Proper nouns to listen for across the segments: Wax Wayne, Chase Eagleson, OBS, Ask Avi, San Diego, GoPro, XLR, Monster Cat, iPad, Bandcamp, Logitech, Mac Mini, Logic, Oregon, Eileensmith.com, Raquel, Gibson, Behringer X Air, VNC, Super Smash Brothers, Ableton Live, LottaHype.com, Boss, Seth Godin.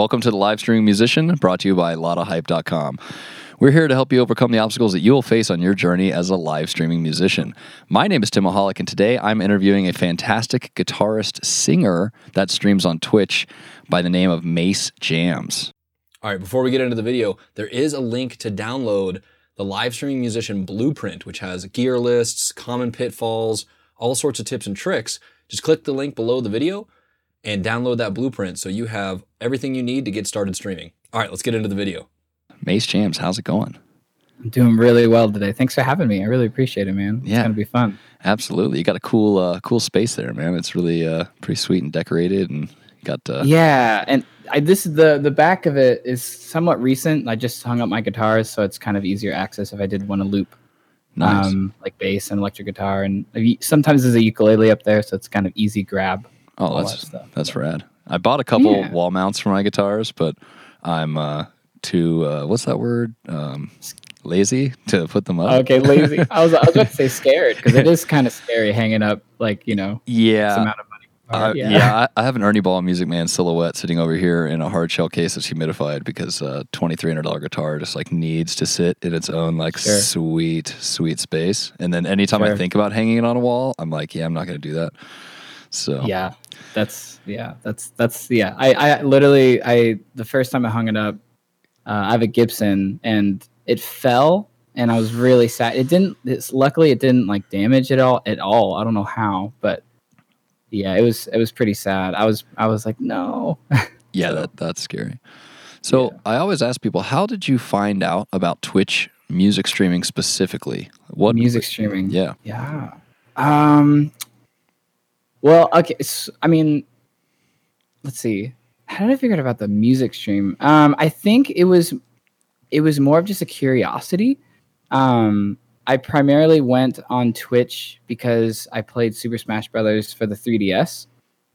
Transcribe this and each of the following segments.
Welcome to the Live Streaming Musician, brought to you by LottaHype.com. We're here to help you overcome the obstacles that you will face on your journey as a live streaming musician. My name is Timaholic, and today I'm interviewing a fantastic guitarist-singer that streams on Twitch by the name of MaceJams. All right, before we get into the video, there is a link to download the Live Streaming Musician Blueprint, which has gear lists, common pitfalls, all sorts of tips and tricks. Just click the link below the video and download that blueprint so you have everything you need to get started streaming. All right, let's get into the video. MaceJams, how's it going? I'm doing really well today. Thanks for having me. I really appreciate it, man. Yeah. It's going to be fun. Absolutely. You got a cool space there, man. It's really pretty sweet and decorated, and got yeah, and the back of it is somewhat recent. I just hung up my guitars, so it's kind of easier access if I did want to loop. Nice. Like bass and electric guitar, and sometimes there's a ukulele up there, so it's kind of easy grab. Oh, that's rad. I bought a couple wall mounts for my guitars, but I'm too what's that word? Lazy to put them up. Okay, lazy. I was about to say scared, because it is kind of scary hanging up, like, you know, this amount of money. I have an Ernie Ball Music Man silhouette sitting over here in a hard shell case that's humidified, because a $2,300 guitar just like needs to sit in its own like sweet space. And then anytime I think about hanging it on a wall, I'm like, I'm not going to do that. So that's I literally the first time I hung it up, I have a Gibson, and it fell, and I was really sad. Luckily it didn't like damage it at all. I don't know how, but yeah, it was pretty sad. I was like, no. Yeah, that's scary. So I always ask people, how did you find out about Twitch music streaming specifically? What music streaming? Yeah. Yeah. Well, okay. So, I mean, let's see. How did I figure out about the music stream? I think it was more of just a curiosity. I primarily went on Twitch because I played Super Smash Brothers for the 3DS.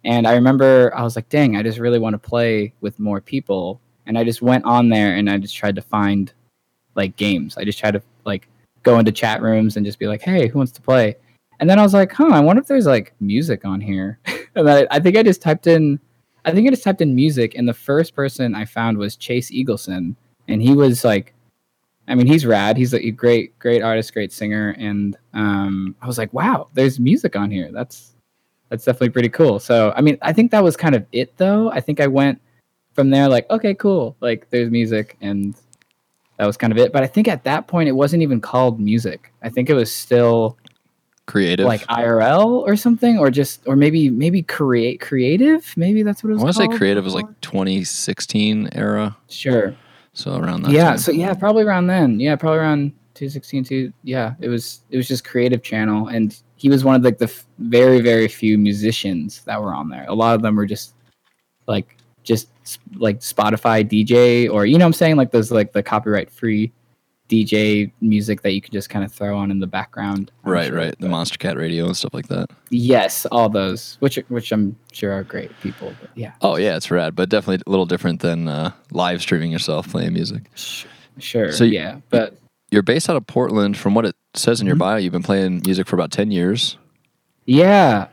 And I remember I was like, dang, I just really want to play with more people. And I just went on there and I just tried to find like games. I just tried to like go into chat rooms and just be like, hey, who wants to play? And then I was like, I wonder if there's like music on here. And I think I just typed in music, and the first person I found was Chase Eagleson. And he was like, I mean, he's rad. He's a great artist, great singer. And I was like, wow, there's music on here. That's definitely pretty cool. So, I mean, I think that was kind of it, though. I think I went from there like, okay, cool. Like, there's music. And that was kind of it. But I think at that point, it wasn't even called music. I think it was still Creative, like IRL or something, or maybe Creative. Maybe that's what it was called. I want to say Creative was like 2016 era. Sure. So around that time. So probably around then. Yeah, probably around 2016. It was just Creative channel, and he was one of like the very, very few musicians that were on there. A lot of them were just like Spotify DJ, or you know what I'm saying, like those like the copyright free DJ music that you could just kind of throw on in the background. Right. The Monster Cat radio and stuff like that. Yes, all those, which I'm sure are great people. But yeah. Oh yeah, it's rad, but definitely a little different than live streaming yourself playing music. Sure. So but you're based out of Portland. From what it says in your bio, you've been playing music for about 10 years. Yeah.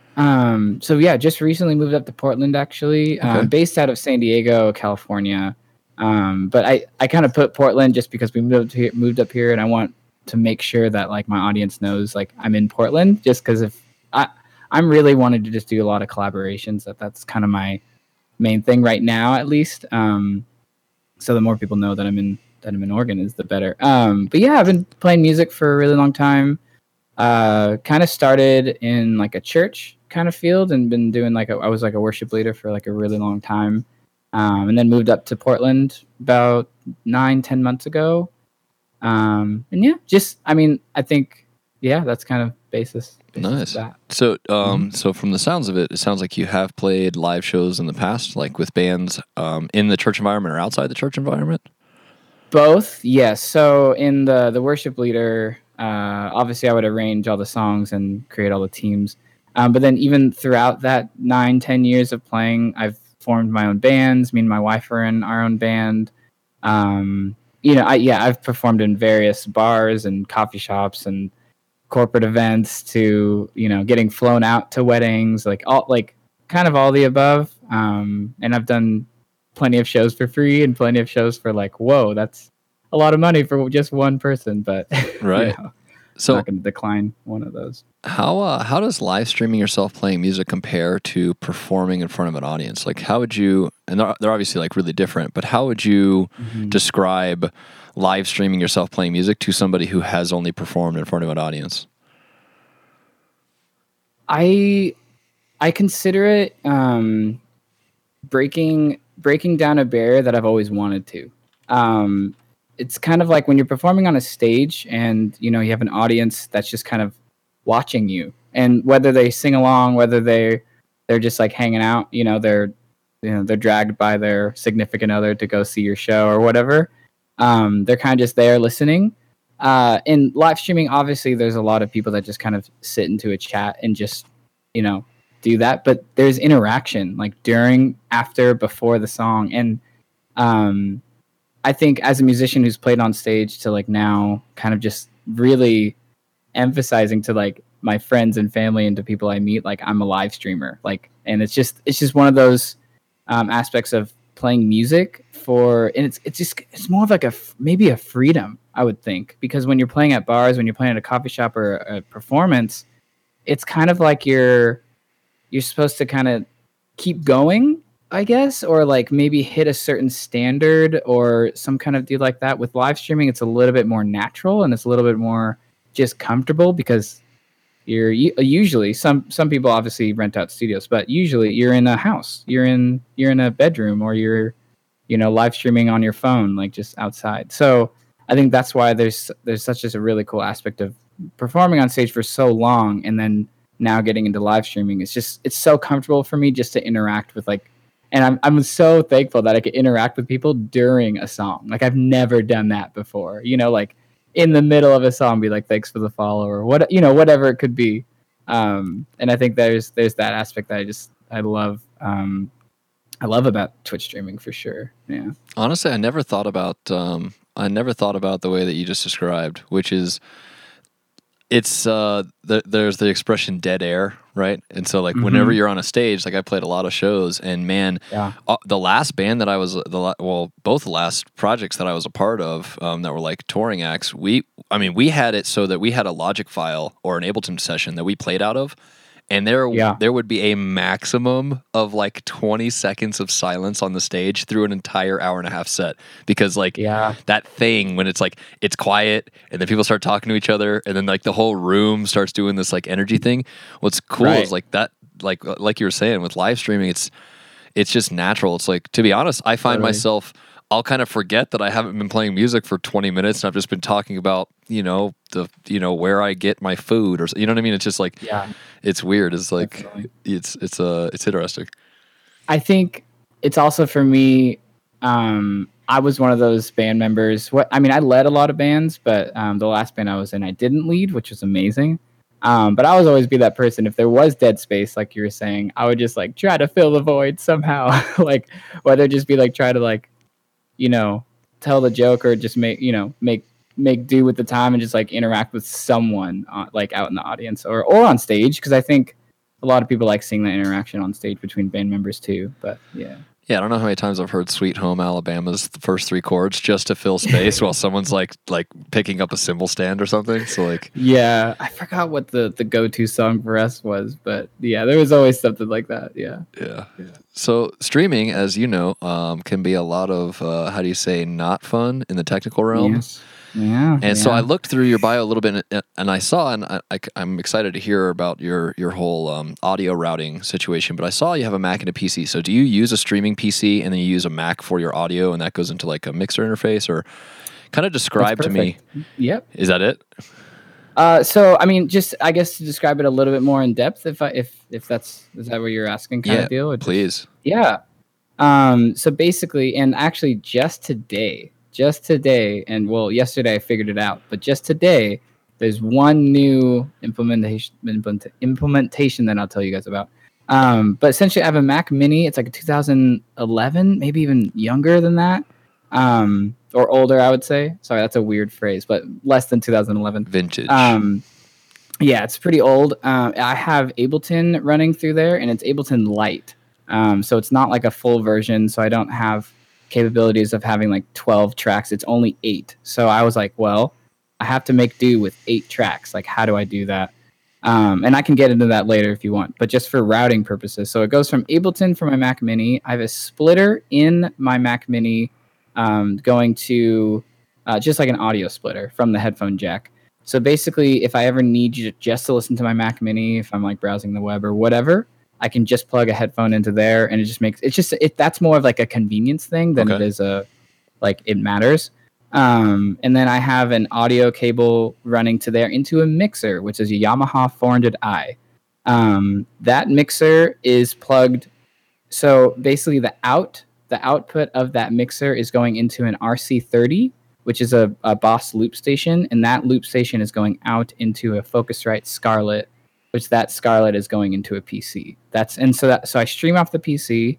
So yeah, just recently moved up to Portland, actually. Okay. Based out of San Diego, California. But I kind of put Portland just because we moved up here, and I want to make sure that like my audience knows like I'm in Portland, just because if I'm really wanted to just do a lot of collaborations, that's kind of my main thing right now, at least. So the more people know that I'm in Oregon is the better. But yeah, I've been playing music for a really long time. Kind of started in like a church kind of field, and been doing like I was like a worship leader for like a really long time. And then moved up to Portland about 9-10 months ago. And yeah, just, I mean, I think, yeah, that's kind of basis. Nice. Of that. So, so from the sounds of it, it sounds like you have played live shows in the past, like with bands, in the church environment or outside the church environment? Both. Yes. So in the worship leader, obviously I would arrange all the songs and create all the teams. But then even throughout that 9-10 years of playing, I've formed my own bands. Me and my wife are in our own band. I've performed in various bars and coffee shops and corporate events to, you know, getting flown out to weddings, like all, like kind of all the above. And I've done plenty of shows for free and plenty of shows for like, whoa, that's a lot of money for just one person, but right. You know, so I'm not going to decline one of those. How does live streaming yourself playing music compare to performing in front of an audience? Like, how would you, and they're obviously like really different, but how would you describe live streaming yourself playing music to somebody who has only performed in front of an audience? I consider it breaking down a barrier that I've always wanted to. It's kind of like when you're performing on a stage and, you know, you have an audience that's just kind of watching you, and whether they sing along, whether they're just like hanging out, you know, they're dragged by their significant other to go see your show or whatever. They're kind of just there listening. In live streaming, obviously there's a lot of people that just kind of sit into a chat and just, you know, do that, but there's interaction like during, after, before the song. And, I think as a musician who's played on stage to like now, kind of just really emphasizing to like my friends and family and to people I meet, like I'm a live streamer, like, and it's just one of those aspects of playing music for, and it's more of like maybe a freedom, I would think, because when you're playing at bars, when you're playing at a coffee shop or a performance, it's kind of like you're supposed to kind of keep going, I guess, or like maybe hit a certain standard or some kind of deal like that. With live streaming, it's a little bit more natural and it's a little bit more just comfortable, because you're usually some people obviously rent out studios, but usually you're in a house, you're in a bedroom, or you're, you know, live streaming on your phone, like just outside. So I think that's why there's such just a really cool aspect of performing on stage for so long, and then now getting into live streaming. It's so comfortable for me just to interact with like. And I'm so thankful that I could interact with people during a song. Like, I've never done that before, you know, like in the middle of a song, be like, thanks for the follow, or what, you know, whatever it could be. And I think there's that aspect that I love. I love about Twitch streaming for sure. Yeah. Honestly, I never thought about the way that you just described, which is, it's there's the expression dead air, right? And so like whenever you're on a stage, like I played a lot of shows, and man, the last band that I was both last projects that I was a part of that were like touring acts, we had it so that we had a Logic file or an Ableton session that we played out of, and there would be a maximum of like 20 seconds of silence on the stage through an entire hour and a half set, because like that thing when it's like it's quiet and then people start talking to each other and then like the whole room starts doing this like energy thing. What's cool is like that, like you were saying with live streaming, it's just natural. It's like, to be honest, I find myself, I'll kind of forget that I haven't been playing music for 20 minutes and I've just been talking about, you know, where I get my food, or you know what I mean? It's just like, it's weird. It's like, definitely. It's interesting. I think it's also for me, I was one of those band members. I led a lot of bands, but the last band I was in, I didn't lead, which was amazing. But I would always be that person. If there was dead space, like you were saying, I would just like try to fill the void somehow, like whether it just be like, try to like, you know, tell the joke or just make, you know, make do with the time and just like interact with someone like out in the audience or on stage. 'Cause I think a lot of people like seeing that interaction on stage between band members too, but yeah. Yeah. I don't know how many times I've heard Sweet Home Alabama's the first three chords just to fill space while someone's like picking up a cymbal stand or something. So like, yeah, I forgot what the go-to song for us was, but yeah, there was always something like that. Yeah. So streaming, as you know, can be a lot of, how do you say, not fun in the technical realm. Yes. Yeah. And so I looked through your bio a little bit and I saw, and I'm excited to hear about your whole audio routing situation, but I saw you have a Mac and a PC. So do you use a streaming PC and then you use a Mac for your audio and that goes into like a mixer interface, or kind of describe to me? Yep. Is that it? So, I mean, just, I guess to describe it a little bit more in depth, if that's, is that what you're asking kind of deal? Or just, please. Yeah. So basically, and actually just today, and well, yesterday I figured it out, but just today, there's one new implementation that I'll tell you guys about. But essentially, I have a Mac Mini. It's like a 2011, maybe even younger than that, or older, I would say. Sorry, that's a weird phrase, but less than 2011. Vintage. Yeah, it's pretty old. I have Ableton running through there, and it's Ableton Lite. So it's not like a full version. So I don't have capabilities of having like 12 tracks. It's only 8. So I was like, well, I have to make do with 8 tracks. Like, how do I do that? And I can get into that later if you want, but just for routing purposes. So it goes from Ableton for my Mac Mini. I have a splitter in my Mac Mini going to just like an audio splitter from the headphone jack. So basically, if I ever need you just to listen to my Mac Mini, if I'm like browsing the web or whatever, I can just plug a headphone into there, and it just makes that's more of like a convenience thing than it is a like it matters. And then I have an audio cable running to there into a mixer, which is a Yamaha 400i. That mixer is plugged. So basically the output of that mixer is going into an RC30, which is a Boss loop station. And that loop station is going out into a Focusrite Scarlett, which that Scarlett is going into a PC. So I stream off the PC.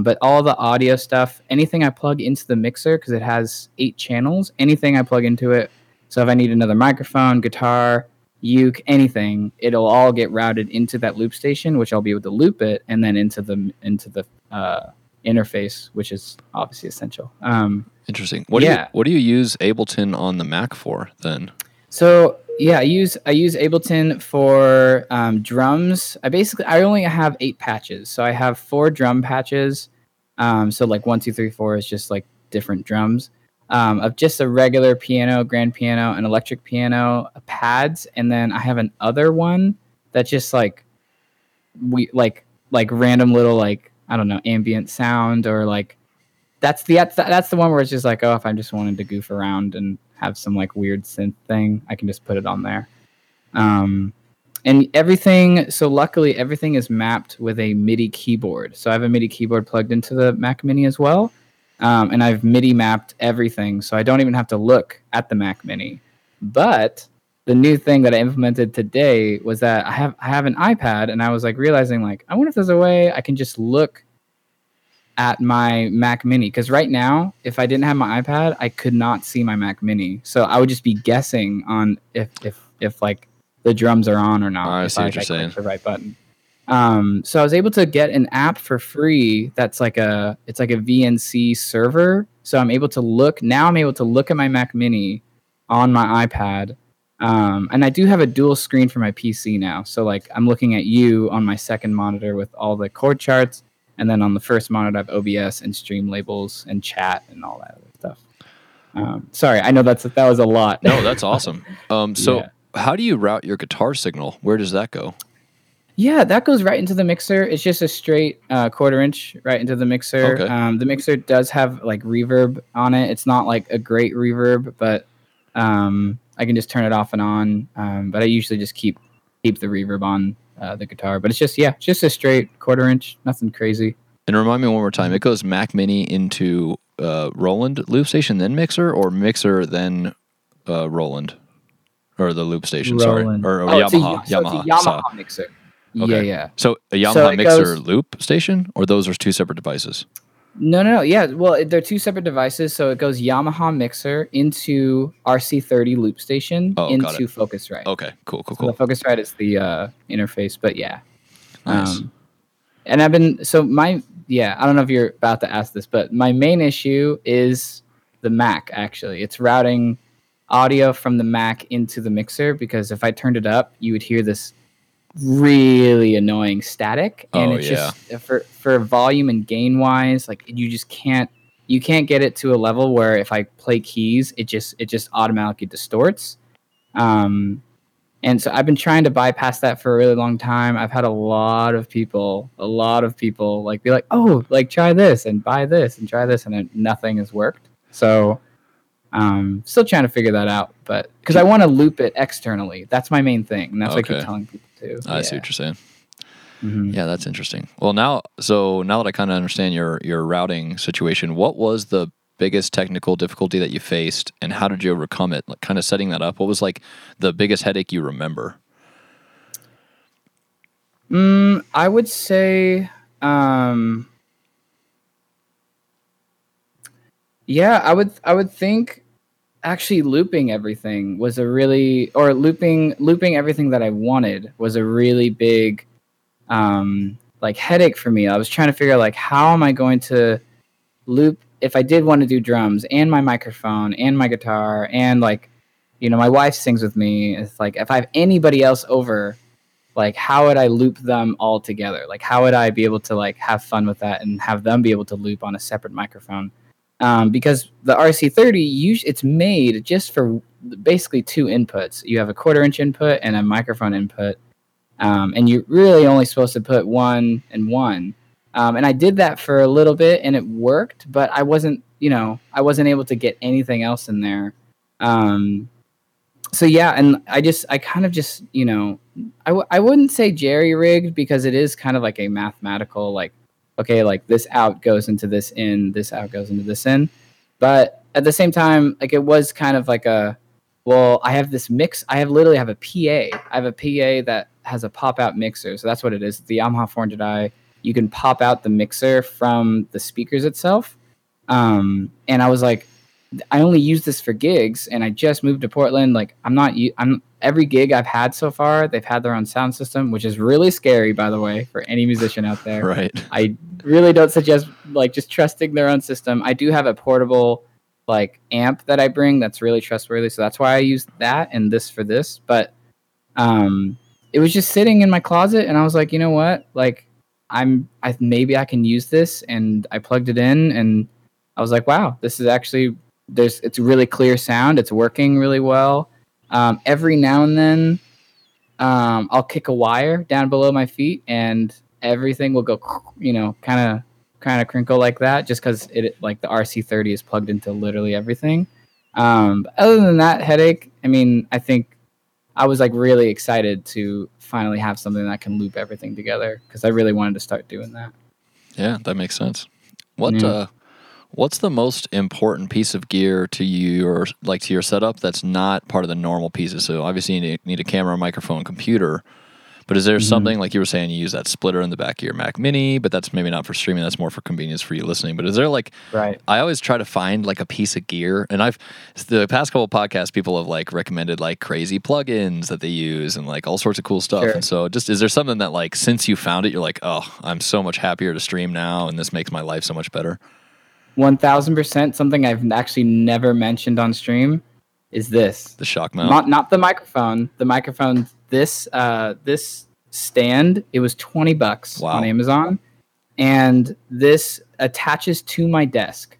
But all the audio stuff, anything I plug into the mixer, because it has 8 channels, anything I plug into it. So if I need another microphone, guitar, uke, anything, it'll all get routed into that loop station, which I'll be able to loop it, and then into the interface, which is obviously essential. Interesting. What do you use Ableton on the Mac for then? So yeah, I use Ableton for drums. I only have 8 patches, so I have 4 drum patches. So like 1, 2, 3, 4 is just like different drums of just a regular piano, grand piano, an electric piano, pads, and then I have an other one that's just like random little I don't know, ambient sound or like that's the one where it's just like, oh, if I just wanted to goof around and have some like weird synth thing, I can just put it on there. And everything, so luckily everything is mapped with a MIDI keyboard. So I have a MIDI keyboard plugged into the Mac Mini as well. And I've MIDI mapped everything. So I don't even have to look at the Mac Mini. But the new thing that I implemented today was that I have an iPad, and I was like realizing like, I wonder if there's a way I can just look at my Mac Mini, because right now, if I didn't have my iPad, I could not see my Mac Mini. So I would just be guessing on if like the drums are on or not. I see what you're saying. The right button. So I was able to get an app for free that's like a VNC server. So I'm able to look now. I'm able to look at my Mac Mini on my iPad, and I do have a dual screen for my PC now. So like I'm looking at you on my second monitor with all the chord charts. And then on the first monitor, I have OBS and stream labels and chat and all that other stuff. Sorry, I know that was a lot. No, that's awesome. How do you route your guitar signal? Where does that go? Yeah, that goes right into the mixer. It's just a straight 1/4 inch right into the mixer. Okay. The mixer does have like reverb on it. It's not like a great reverb, but I can just turn it off and on. But I usually just keep the reverb on the guitar, but it's just a straight 1/4 inch, nothing crazy. And remind me one more time, it goes Mac Mini into Roland loop station, then mixer, or mixer then Roland, or the loop station. Roland. Sorry, or Yamaha. It's Yamaha mixer. Okay. Yeah. So a Yamaha mixer goes, loop station, or those are 2 separate devices. No. Yeah, well, they're 2 separate devices. So it goes Yamaha mixer into RC30 loop station into Focusrite. Okay, cool. So the Focusrite is the interface, but yeah. Nice. And I've been I don't know if you're about to ask this, but my main issue is the Mac. Actually, it's routing audio from the Mac into the mixer, because if I turned it up, you would hear this really annoying static, and just for volume and gain wise, like you just can't get it to a level where if I play keys, it just automatically distorts. And so I've been trying to bypass that for a really long time. I've had a lot of people like be like, oh, like try this and buy this and try this, and nothing has worked. So still trying to figure that out, but because I want to loop it externally, that's my main thing, and that's what I keep telling people too. I see what you're saying. Mm-hmm. Yeah, that's interesting. Well, now that I kind of understand your routing situation, what was the biggest technical difficulty that you faced, and how did you overcome it? Like kind of setting that up, what was like the biggest headache you remember? I would say. Yeah, I would think actually looping everything was looping everything that I wanted was a really big like headache for me. I was trying to figure out like how am I going to loop if I did want to do drums and my microphone and my guitar and like, you know, my wife sings with me. It's like if I have anybody else over, like how would I loop them all together? Like how would I be able to like have fun with that and have them be able to loop on a separate microphone? Because the RC30, it's made just for basically two inputs. You have a 1/4-inch input and a microphone input. And you're really only supposed to put one and one. And I did that for a little bit and it worked, but I wasn't able to get anything else in there. So yeah, and I wouldn't say jerry-rigged because it is kind of like a mathematical, like, okay, like this out goes into this in, this out goes into this in. But at the same time, like it was kind of like I have this mix. I literally have a PA. I have a PA that has a pop-out mixer. So that's what it is. The Yamaha 400i, you can pop out the mixer from the speakers itself. And I was like, I only use this for gigs and I just moved to Portland. Like every gig I've had so far, they've had their own sound system, which is really scary, by the way, for any musician out there. Right. I really don't suggest like just trusting their own system. I do have a portable like amp that I bring that's really trustworthy. So that's why I use that and this for this. But, it was just sitting in my closet and I was like, you know what? Like maybe I can use this. And I plugged it in and I was like, wow, this is actually, it's really clear sound. It's working really well. Every now and then, I'll kick a wire down below my feet and everything will go, you know, kind of crinkle like that just because it like the RC30 is plugged into literally everything. But other than that headache, I mean, I think I was like really excited to finally have something that can loop everything together because I really wanted to start doing that. Yeah, that makes sense. What's the most important piece of gear to you or like to your setup that's not part of the normal pieces? So obviously you need a camera, microphone, computer, but is there something like you were saying, you use that splitter in the back of your Mac Mini, but that's maybe not for streaming. That's more for convenience for you listening. But is there like, right. I always try to find like a piece of gear and the past couple of podcasts, people have like recommended like crazy plugins that they use and like all sorts of cool stuff. Sure. And so just, is there something that like, since you found it, you're like, oh, I'm so much happier to stream now. And this makes my life so much better. 1000%, something I've actually never mentioned on stream is this. The shock mount. Not the microphone. The microphone, this stand, it was $20 on Amazon. And this attaches to my desk.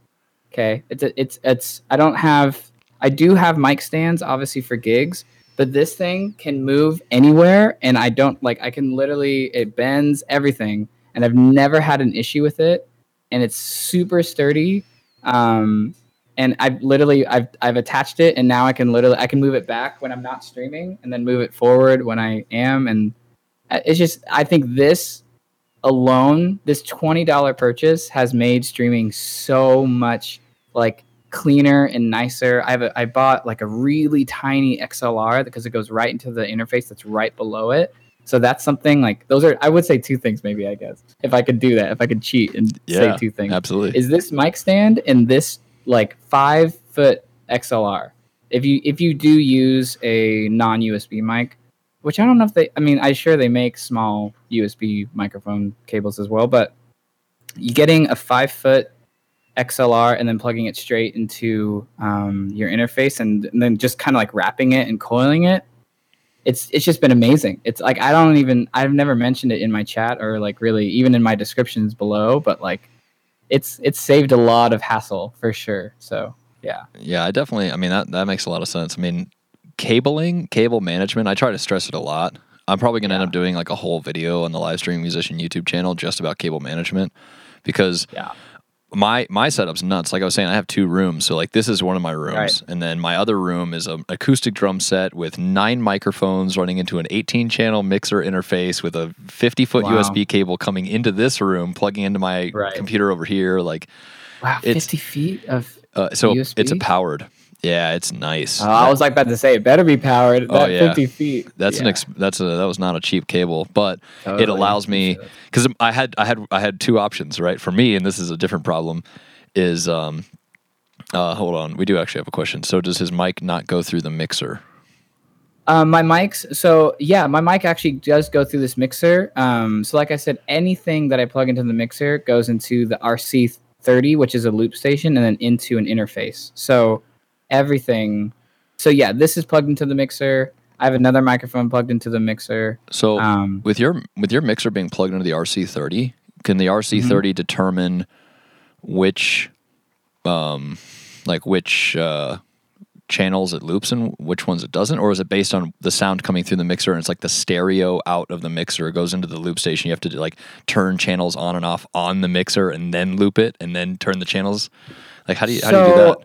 Okay. I do have mic stands obviously for gigs, but this thing can move anywhere and it bends everything and I've never had an issue with it. And it's super sturdy. And I've attached it and now I can move it back when I'm not streaming and then move it forward when I am. And it's just, I think this alone, this $20 purchase has made streaming so much like cleaner and nicer. I bought like a really tiny XLR because it goes right into the interface that's right below it. So that's something like I would say two things maybe, I guess, if I could do that, if I could cheat and say two things. Absolutely. Is this mic stand and this like 5-foot XLR. If you do use a non-USB mic, which I don't know if I'm sure they make small USB microphone cables as well, but getting a 5-foot XLR and then plugging it straight into your interface and then just kind of like wrapping it and coiling it, It's just been amazing. It's like I've never mentioned it in my chat or like really even in my descriptions below, but like it's saved a lot of hassle for sure. So yeah. Yeah, I definitely that makes a lot of sense. I mean, cable management, I try to stress it a lot. I'm probably gonna end up doing like a whole video on the Live Stream Musician YouTube channel just about cable management because my setup's nuts. Like I was saying, I have two rooms. So like this is one of my rooms. Right. And then my other room is an acoustic drum set with 9 microphones running into an 18-channel mixer interface with a 50-foot USB cable coming into this room, plugging into my computer over here. Like, wow, 50 feet of USB? It's a powered. Yeah, it's nice. I was like about to say it better be powered. That 50 feet. That was not a cheap cable, but totally. It allows me because I had two options, right? For me, and this is a different problem. Is hold on, we do actually have a question. So does his mic not go through the mixer? My mics. So yeah, my mic actually does go through this mixer. So like I said, anything that I plug into the mixer goes into the RC30, which is a loop station, and then into an interface. So everything. So yeah, this is plugged into the mixer. I have another microphone plugged into the mixer. So with your mixer being plugged into the RC30, can the RC30 determine which channels it loops and which ones it doesn't, or is it based on the sound coming through the mixer and it's like the stereo out of the mixer goes into the loop station? You have to like turn channels on and off on the mixer and then loop it and then turn the channels. Like how do you do that?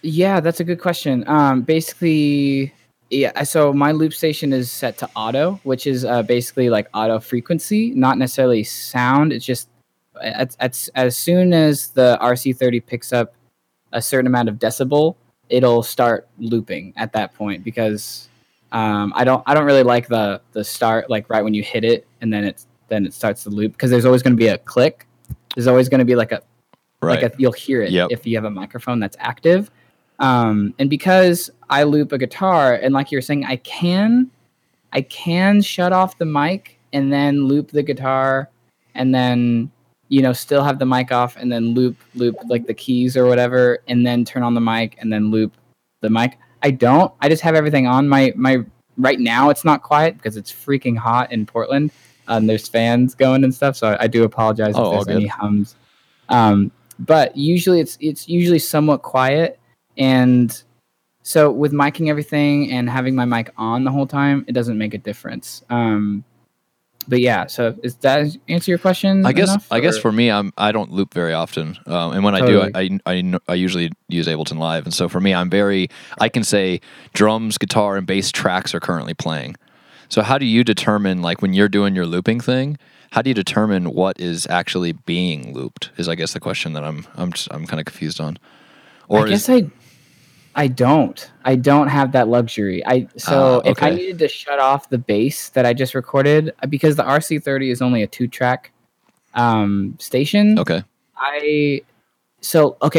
Yeah, that's a good question. Basically, yeah. So my loop station is set to auto, which is basically like auto frequency, not necessarily sound. It's just as soon as the RC30 picks up a certain amount of decibel, it'll start looping at that point, because I don't really like the start, like right when you hit it and then it starts to loop, because there's always going to be a click. There's always going to be like a you'll hear it if you have a microphone that's active. And because I loop a guitar, and like you were saying, I can shut off the mic and then loop the guitar, and then still have the mic off and then loop like the keys or whatever, and then turn on the mic and then loop the mic. I just have everything on. My right now it's not quiet because it's freaking hot in Portland. There's fans going and stuff, so I do apologize if there's any hums. But usually it's usually somewhat quiet, and so with micing everything and having my mic on the whole time, it doesn't make a difference. But yeah, so does that answer your question? I guess for me, I don't loop very often, and when I do, I usually use Ableton Live, and so for me, I can say drums, guitar, and bass tracks are currently playing. So how do you determine, like when you're doing your looping thing, how do you determine what is actually being looped? Is I guess the question that I'm kind of confused on. Or I guess I don't have that luxury. If I needed to shut off the bass that I just recorded, because the RC30 is only a 2-track station. Okay.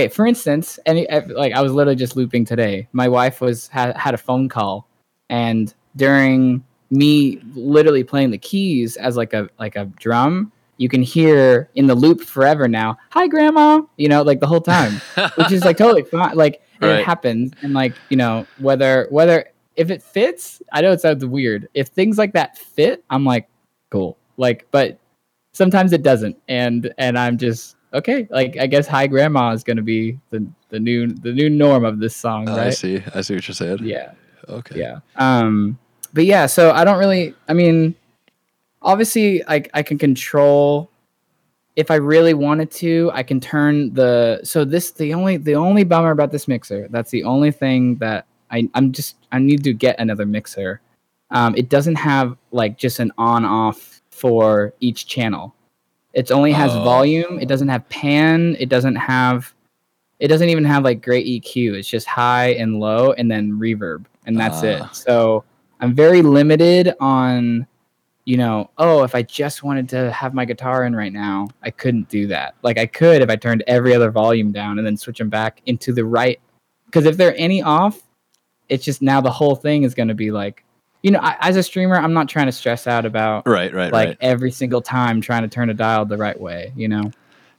For instance, I was literally just looping today. My wife had a phone call, and during me literally playing the keys as like a drum, you can hear in the loop forever now, "Hi, Grandma," like the whole time, which is like totally fine. Like, right. It happens, and whether if it fits, I know it sounds weird. If things like that fit, I'm like, cool. Like, but sometimes it doesn't, and I'm just okay. Like, I guess "Hi, Grandma" is going to be the new norm of this song. Right? I see what you're saying. Yeah. Okay. Yeah. But yeah, so I don't really. I mean, obviously, I can control. If I really wanted to, I can turn the only bummer about this mixer. That's the only thing that I need to get another mixer. It doesn't have like just an on off for each channel. It only has volume. It doesn't have pan. It doesn't even have like great EQ. It's just high and low and then reverb, and that's it. So I'm very limited on. If I just wanted to have my guitar in right now, I couldn't do that. Like, I could if I turned every other volume down and then switch them back into the right. Because if there are any off, it's just now the whole thing is going to be like, as a streamer, I'm not trying to stress out about every single time trying to turn a dial the right way,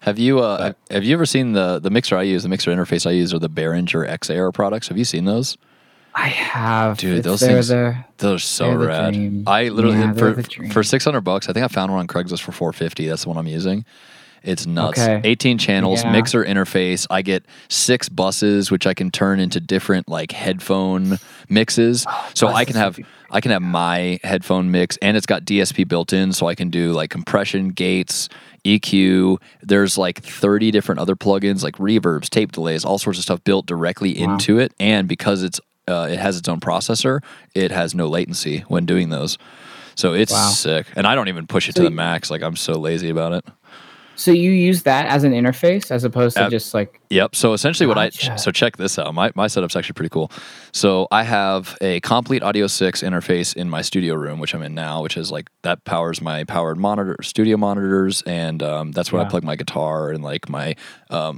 Have you ever seen the mixer I use, the mixer interface I use, or the Behringer X Air products? Have you seen those? I have. Dude, those things, they're so rad. I literally, for $600, I think I found one on Craigslist for $450. That's the one I'm using. It's nuts. Okay. 18 channels, mixer interface. I get 6 buses, which I can turn into different like headphone mixes. So I can have my headphone mix, and it's got DSP built in, so I can do like compression, gates, EQ. There's like 30 different other plugins, like reverbs, tape delays, all sorts of stuff built directly into it. And because it has its own processor, it has no latency when doing those. So it's sick. And I don't even push it to the max. Like, I'm so lazy about it. So you use that as an interface as opposed to just like... Yep. So essentially gotcha. So check this out. My setup's actually pretty cool. So I have a Complete Audio 6 interface in my studio room, which I'm in now, which is like that powers my powered monitor, studio monitors. And that's where I plug my guitar and like my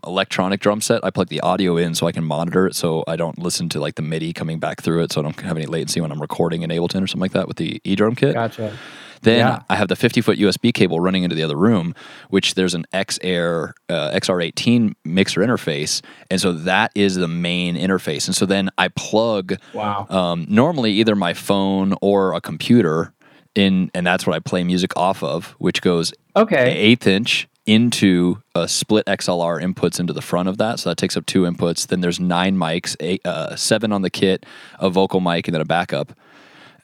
electronic drum set. I plug the audio in so I can monitor it. So I don't listen to like the MIDI coming back through it. So I don't have any latency when I'm recording in Ableton or something like that with the eDrum kit. Gotcha. Then I have the 50-foot USB cable running into the other room, which there's an X Air XR18 mixer interface, and so that is the main interface. And so then I plug normally either my phone or a computer in, and that's what I play music off of, which goes an eighth inch into a split XLR inputs into the front of that. So that takes up two inputs. Then there's nine mics, seven on the kit, a vocal mic, and then a backup.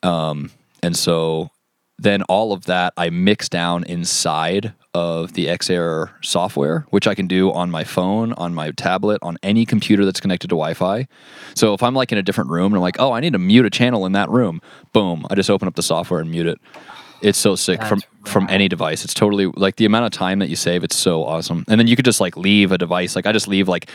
And so... Then all of that I mix down inside of the X-Air software, which I can do on my phone, on my tablet, on any computer that's connected to Wi-Fi. So if I'm like in a different room and I'm like, oh, I need to mute a channel in that room, boom, I just open up the software and mute it. It's so sick from any device. It's totally like the amount of time that you save. It's so awesome. And then you could just like leave a device. Like I just leave like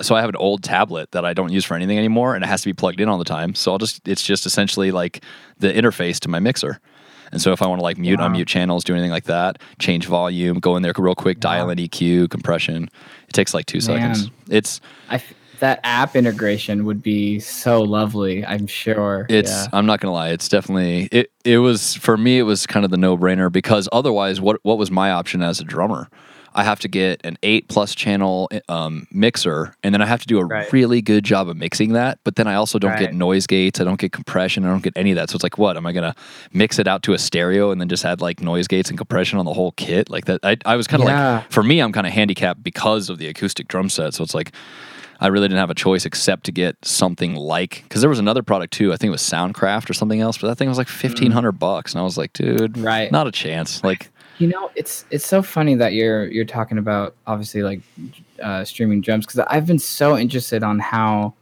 so I have an old tablet that I don't use for anything anymore, and it has to be plugged in all the time. So it's just essentially like the interface to my mixer. And so if I want to like mute, unmute channels, do anything like that, change volume, go in there real quick, dial in EQ, compression. It takes like 2 seconds. It's that app integration would be so lovely, I'm sure. I'm not going to lie. It's definitely, it was, for me, it was kind of the no-brainer, because otherwise what was my option as a drummer? I have to get an 8+ channel mixer, and then I have to do a really good job of mixing that. But then I also don't get noise gates. I don't get compression. I don't get any of that. So it's like, what am I going to mix it out to a stereo and then just add like noise gates and compression on the whole kit? Like that, I was kind of like, for me, I'm kind of handicapped because of the acoustic drum set. So it's like, I really didn't have a choice except to get something like, because there was another product too. I think it was Soundcraft or something else, but that thing was like $1,500, and I was like, dude, not a chance. Like. You know, it's so funny that you're talking about obviously like streaming drums, because I've been so interested on how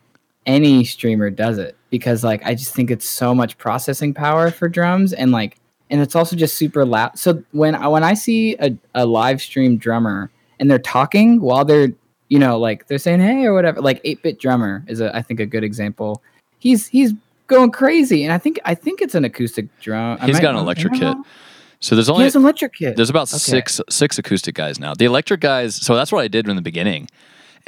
any streamer does it, because like I just think it's so much processing power for drums, and like, and it's also just super loud. So when I see a live stream drummer and they're talking while they're, you know, like they're saying hey or whatever, like 8-Bit Drummer is I think a good example. He's going crazy, and I think it's an acoustic drum. He's got an electric kit. So there's only an electric kit. There's about six acoustic guys now. The electric guys, so that's what I did in the beginning.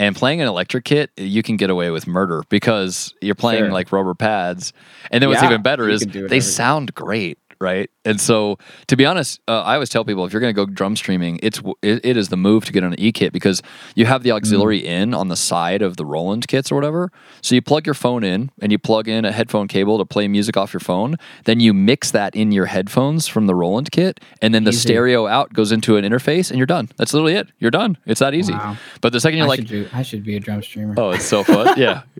And playing an electric kit, you can get away with murder because you're playing like rubber pads. And then what's even better is they sound great, right? And so to be honest, I always tell people if you're going to go drum streaming, it is the move to get on an e-kit, because you have the auxiliary in on the side of the Roland kits or whatever. So you plug your phone in, and you plug in a headphone cable to play music off your phone. Then you mix that in your headphones from the Roland kit, and then the stereo out goes into an interface, and you're done. That's literally it. You're done. It's that easy. Wow. But the second you're I should be a drum streamer. Oh, it's so fun.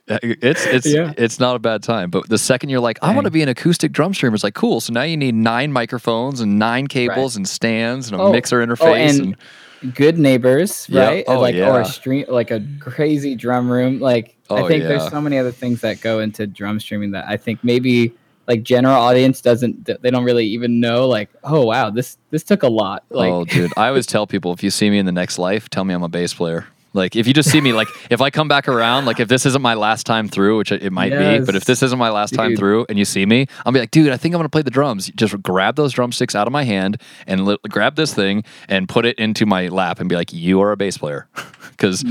It's not a bad time. But the second you're like, I want to be an acoustic drum streamer, it's like, cool. So now you need 9 microphones and 9 cables and stands and a mixer interface and good neighbors, right? Yeah. Or a stream, like a crazy drum room. Like I think there's so many other things that go into drum streaming that I think maybe like general audience they don't really even know. Like, oh wow, this took a lot. Like, oh dude, I always tell people, if you see me in the next life, tell me I'm a bass player. Like, if you just see me, like, if I come back around, like, if this isn't my last time through, which it might be, but if this isn't my last time through and you see me, I'll be like, dude, I think I'm going to play the drums. Just grab those drumsticks out of my hand and grab this thing and put it into my lap and be like, you are a bass player. Because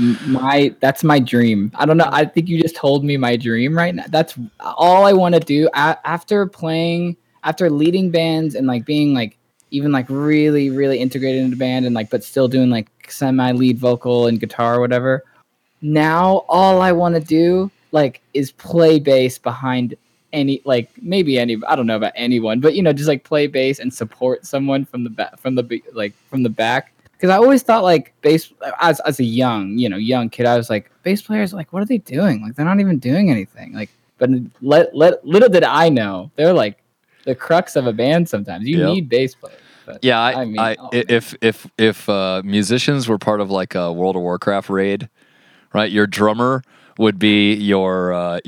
that's my dream. I don't know. I think you just told me my dream right now. That's all I want to do after leading bands and, like, being, like, even like really, really integrated into band and like, but still doing like semi-lead vocal and guitar or whatever. Now, all I want to do like is play bass behind I don't know about anyone, but you know, just like play bass and support someone from the back. Cause I always thought like bass as a young kid, I was like, bass players, like, what are they doing? Like, they're not even doing anything. Like, but little did I know, they're like, the crux of a band sometimes. You need bass players. Yeah, if musicians were part of like a World of Warcraft raid, right? Your drummer would be your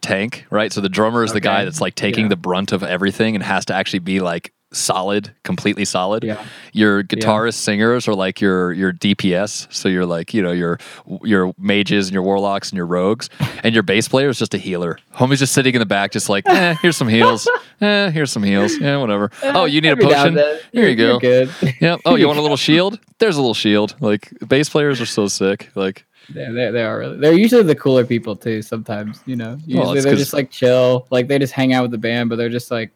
tank, right? So the drummer is the guy that's like taking the brunt of everything and has to actually be like solid, completely solid. Yeah. Your guitarist singers are like your DPS, so you're like, you know, your mages and your warlocks and your rogues, and your bass player is just a healer. Homie's just sitting in the back, just like, here's some heals, here's some heals, whatever. Oh, you need a potion? Here you go. Good. Yeah. Oh, you want a little shield? There's a little shield. Like, bass players are so sick. Like, they are really. They're usually the cooler people too. Sometimes, you know, usually they're just like chill, like they just hang out with the band, but they're just like.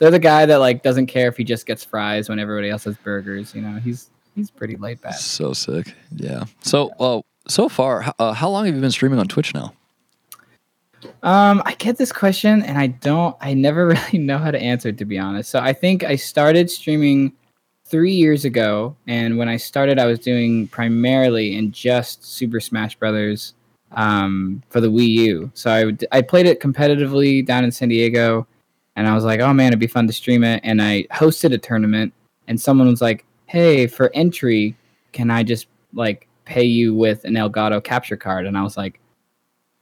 They're the guy that like doesn't care if he just gets fries when everybody else has burgers. You know, he's pretty laid back. So sick, yeah. So so far, how long have you been streaming on Twitch now? I get this question, and I never really know how to answer it, to be honest. So I think I started streaming 3 years ago, and when I started, I was doing primarily in just Super Smash Brothers for the Wii U. So I played it competitively down in San Diego. And I was like, oh, man, it'd be fun to stream it. And I hosted a tournament, and someone was like, hey, for entry, can I just, like, pay you with an Elgato capture card? And I was like,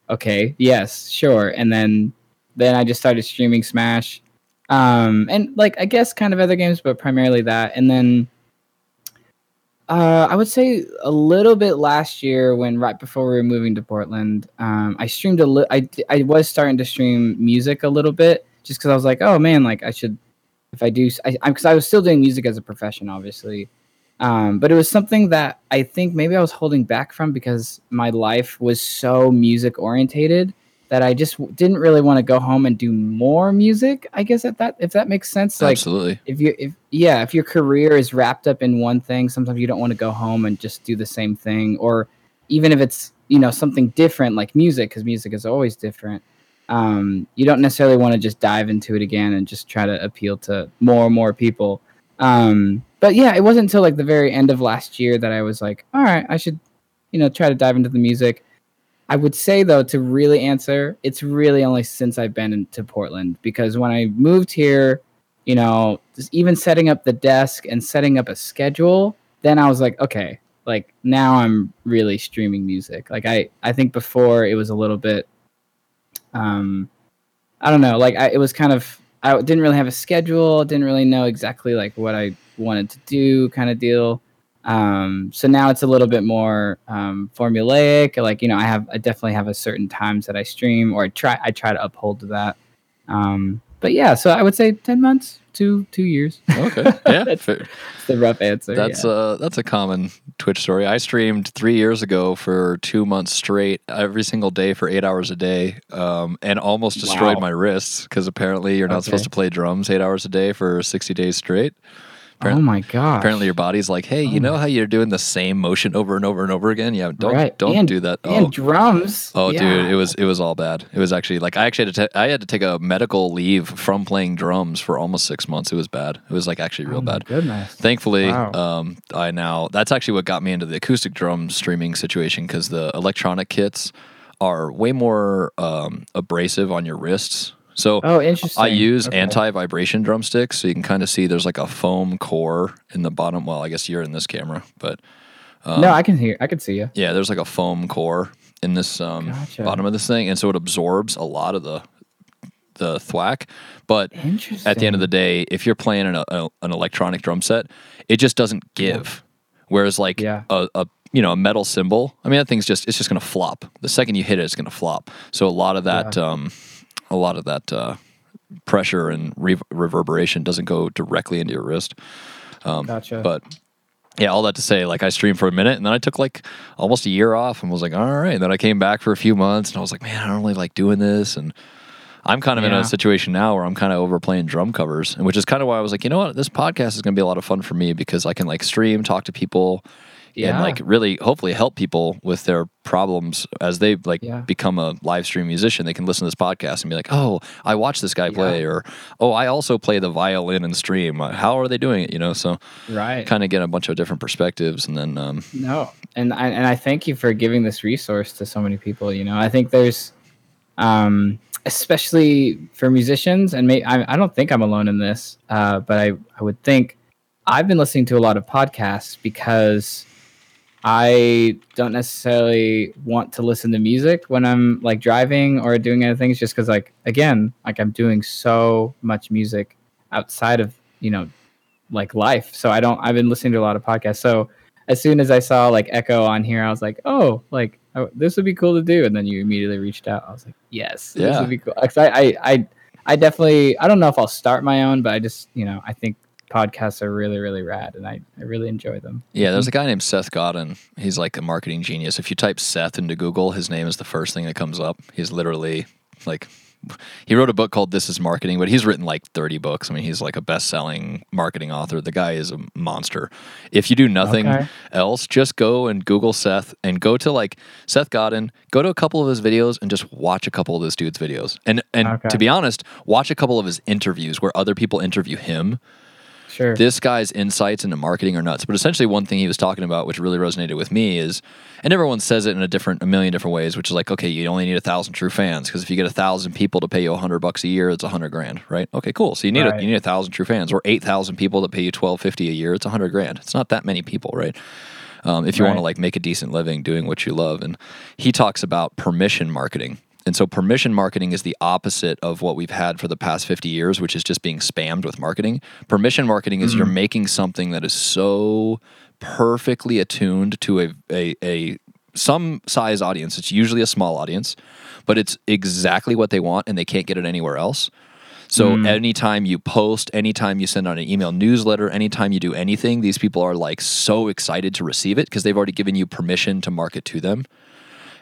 okay, yes, sure. And then I just started streaming Smash. And, like, I guess kind of other games, but primarily that. And then I would say a little bit last year, when right before we were moving to Portland, I streamed I was starting to stream music a little bit. Just because I was like, oh man, like I should, if I do, because I was still doing music as a profession, obviously. But it was something that I think maybe I was holding back from because my life was so music orientated that I just didn't really want to go home and do more music, I guess, if that makes sense. Like, absolutely. If your career is wrapped up in one thing, sometimes you don't want to go home and just do the same thing. Or even if it's, you know, something different like music, because music is always different. You don't necessarily want to just dive into it again and just try to appeal to more and more people. But yeah, it wasn't until like the very end of last year that I was like, all right, I should, you know, try to dive into the music. I would say though, to really answer, it's really only since I've been to Portland, because when I moved here, you know, just even setting up the desk and setting up a schedule, then I was like, okay, like now I'm really streaming music. Like I think before it was a little bit, I don't know, like it was kind of, I didn't really have a schedule, didn't really know exactly like what I wanted to do kind of deal. So now it's a little bit more formulaic, like, you know, I definitely have a certain times that I stream, or I try to uphold to that. But yeah, so I would say 10 months to 2 years. Okay. Yeah. That's the rough answer. That's a common Twitch story. I streamed 3 years ago for 2 months straight, every single day for 8 hours a day, and almost destroyed my wrists, because apparently you're not supposed to play drums 8 hours a day for 60 days straight. Oh my gosh. Apparently your body's like, hey, you know how you're doing the same motion over and over and over again? Yeah, don't do that. Oh. And drums. Oh, yeah. Dude, it was all bad. It was actually like I had to take a medical leave from playing drums for almost 6 months. It was bad. It was like actually real bad. Goodness. Thankfully, that's actually what got me into the acoustic drum streaming situation, because the electronic kits are way more abrasive on your wrists. So I use anti-vibration drumsticks, so you can kind of see there's like a foam core in the bottom. Well, I guess you're in this camera, but no, I can see you. Yeah, there's like a foam core in this bottom of this thing, and so it absorbs a lot of the thwack. But at the end of the day, if you're playing an electronic drum set, it just doesn't give. Yeah. Whereas like a metal cymbal, I mean, that thing's it's just gonna flop. The second you hit it, it's gonna flop. So a lot of that. Yeah. A lot of that pressure and reverberation doesn't go directly into your wrist. Gotcha. But yeah, all that to say, like I streamed for a minute, and then I took like almost a year off, and was like, all right. And then I came back for a few months, and I was like, man, I don't really like doing this. And I'm kind of in a situation now where I'm kind of over playing drum covers, and which is kind of why I was like, you know what, this podcast is going to be a lot of fun for me, because I can like stream, talk to people. Yeah. And like really hopefully help people with their problems as they like become a live stream musician. They can listen to this podcast and be like, oh, I watched this guy play, or, oh, I also play the violin and stream. How are they doing it? You know, so kind of get a bunch of different perspectives. And then, And I thank you for giving this resource to so many people. You know, I think there's, especially for musicians, and I don't think I'm alone in this, but I would think I've been listening to a lot of podcasts because I don't necessarily want to listen to music when I'm like driving or doing other things, just because, like, again, like I'm doing so much music outside of you know, like life. So I've been listening to a lot of podcasts. So as soon as I saw like Echo on here, I was like, oh, like this would be cool to do. And then you immediately reached out. I was like, yes, yeah, this would be cool. I definitely, I don't know if I'll start my own, but I just, you know, I think podcasts are really, really rad, and I really enjoy them. Yeah, there's a guy named Seth Godin. He's like a marketing genius. If you type Seth into Google, his name is the first thing that comes up. He's literally like, he wrote a book called This Is Marketing, but he's written like 30 books. I mean, he's like a best-selling marketing author. The guy is a monster. If you do nothing else, just go and Google Seth and go to like Seth Godin, go to a couple of his videos and just watch a couple of this dude's videos. And to be honest, watch a couple of his interviews where other people interview him. Sure. This guy's insights into marketing are nuts. But essentially one thing he was talking about, which really resonated with me, is, and everyone says it in a million different ways, which is like, okay, you only need 1,000 true fans, because if you get 1,000 people to pay you $100 a year, it's $100,000, right? Okay, cool. So you need 1,000 true fans, or 8,000 people that pay you $1,250 a year, it's $100,000. It's not that many people, right? If you want to like make a decent living doing what you love. And he talks about permission marketing. And so permission marketing is the opposite of what we've had for the past 50 years, which is just being spammed with marketing. Permission marketing is you're making something that is so perfectly attuned to a some size audience. It's usually a small audience, but it's exactly what they want, and they can't get it anywhere else. So anytime you post, anytime you send out an email newsletter, anytime you do anything, these people are like so excited to receive it because they've already given you permission to market to them.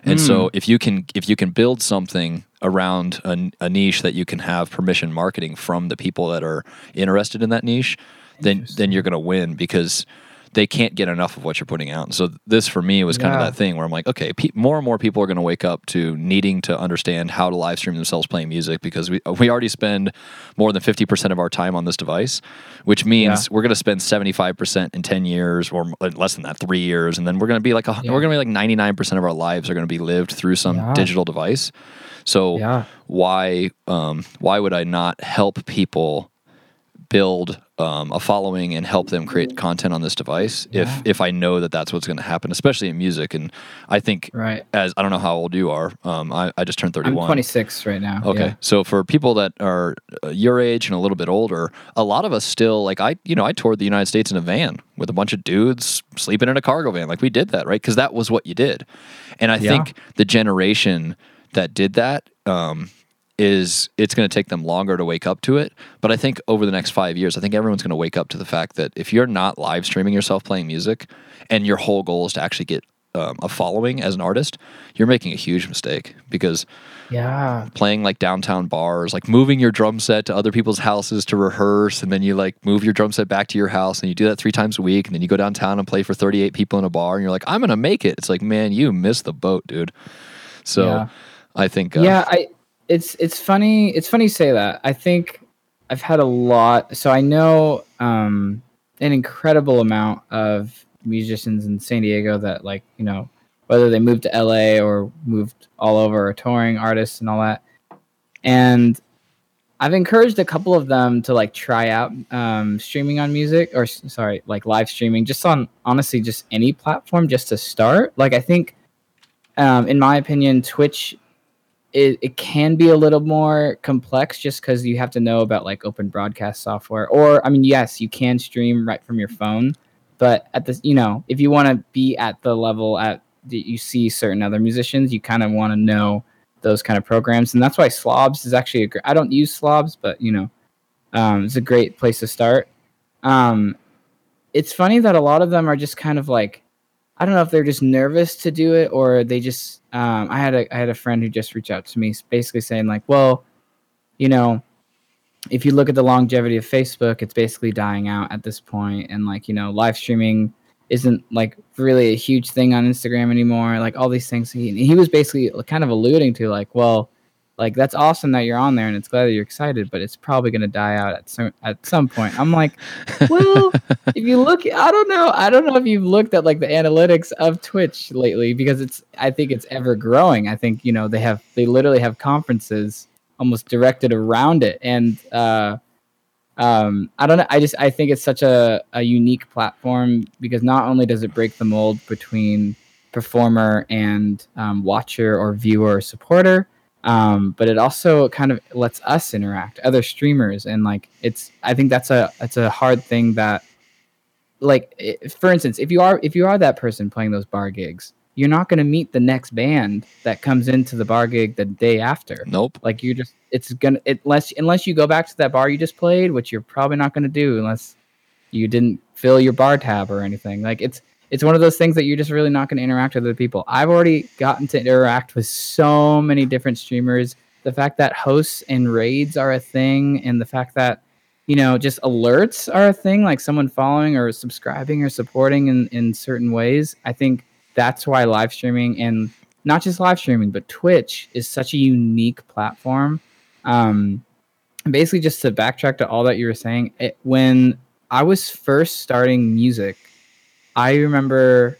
And so if you can build something around a niche that you can have permission marketing from the people that are interested in that niche, then you're going to win, because they can't get enough of what you're putting out. And so this for me was kind of that thing where I'm like, okay, more and more people are going to wake up to needing to understand how to live stream themselves playing music, because we already spend more than 50% of our time on this device, which means we're going to spend 75% in 10 years or less than that, 3 years, and then we're going to be like 99% of our lives are going to be lived through some digital device. So why would I not help people build a following and help them create content on this device if I know that that's what's going to happen, especially in music? And I think as I don't know how old you are, I just turned 31. I'm 26 right now. Okay, so for people that are your age and a little bit older, a lot of us still, like I toured the United States in a van with a bunch of dudes sleeping in a cargo van. Like we did that, right? Because that was what you did. And I think the generation that did that, is it's going to take them longer to wake up to it. But I think over the next 5 years, I think everyone's going to wake up to the fact that if you're not live streaming yourself playing music and your whole goal is to actually get a following as an artist, you're making a huge mistake, because playing like downtown bars, like moving your drum set to other people's houses to rehearse, and then you like move your drum set back to your house, and you do that 3 times a week, and then you go downtown and play for 38 people in a bar, and you're like, I'm going to make it. It's like, man, you missed the boat, dude. So I think... It's funny you say that. I think I've had a lot. So I know an incredible amount of musicians in San Diego that, like, you know, whether they moved to LA or moved all over, or touring artists and all that. And I've encouraged a couple of them to like try out streaming on music, or sorry, like live streaming, just on honestly just any platform, just to start. Like I think, in my opinion, Twitch. It can be a little more complex just because you have to know about like open broadcast software, or, I mean, yes, you can stream right from your phone, but at this, you know, if you want to be at the level at that you see certain other musicians, you kind of want to know those kind of programs. And that's why Slobs is actually I don't use Slobs, but you know, it's a great place to start. It's funny that a lot of them are just kind of like, I don't know if they're just nervous to do it, or they just, I had a friend who just reached out to me basically saying like, well, you know, if you look at the longevity of Facebook, it's basically dying out at this point. And like, you know, live streaming isn't like really a huge thing on Instagram anymore. Like all these things. He was basically kind of alluding to like, well, like, that's awesome that you're on there and it's glad that you're excited, but it's probably going to die out at some point. I'm like, well, if you look, I don't know if you've looked at like the analytics of Twitch lately, because I think it's ever growing. I think, you know, they literally have conferences almost directed around it. And, I don't know. I think it's such a unique platform, because not only does it break the mold between performer and, watcher or viewer or supporter, But it also kind of lets us interact, other streamers, and like I think that's a hard thing that, like, for instance, if you are that person playing those bar gigs, you're not going to meet the next band that comes into the bar gig the day after. Nope. Like unless you go back to that bar you just played, which you're probably not going to do unless you didn't fill your bar tab or anything. Like it's one of those things that you're just really not going to interact with other people. I've already gotten to interact with so many different streamers. The fact that hosts and raids are a thing, and the fact that, you know, just alerts are a thing, like someone following or subscribing or supporting in certain ways. I think that's why live streaming, and not just live streaming, but Twitch is such a unique platform. Basically, just to backtrack to all that you were saying, when I was first starting music, I remember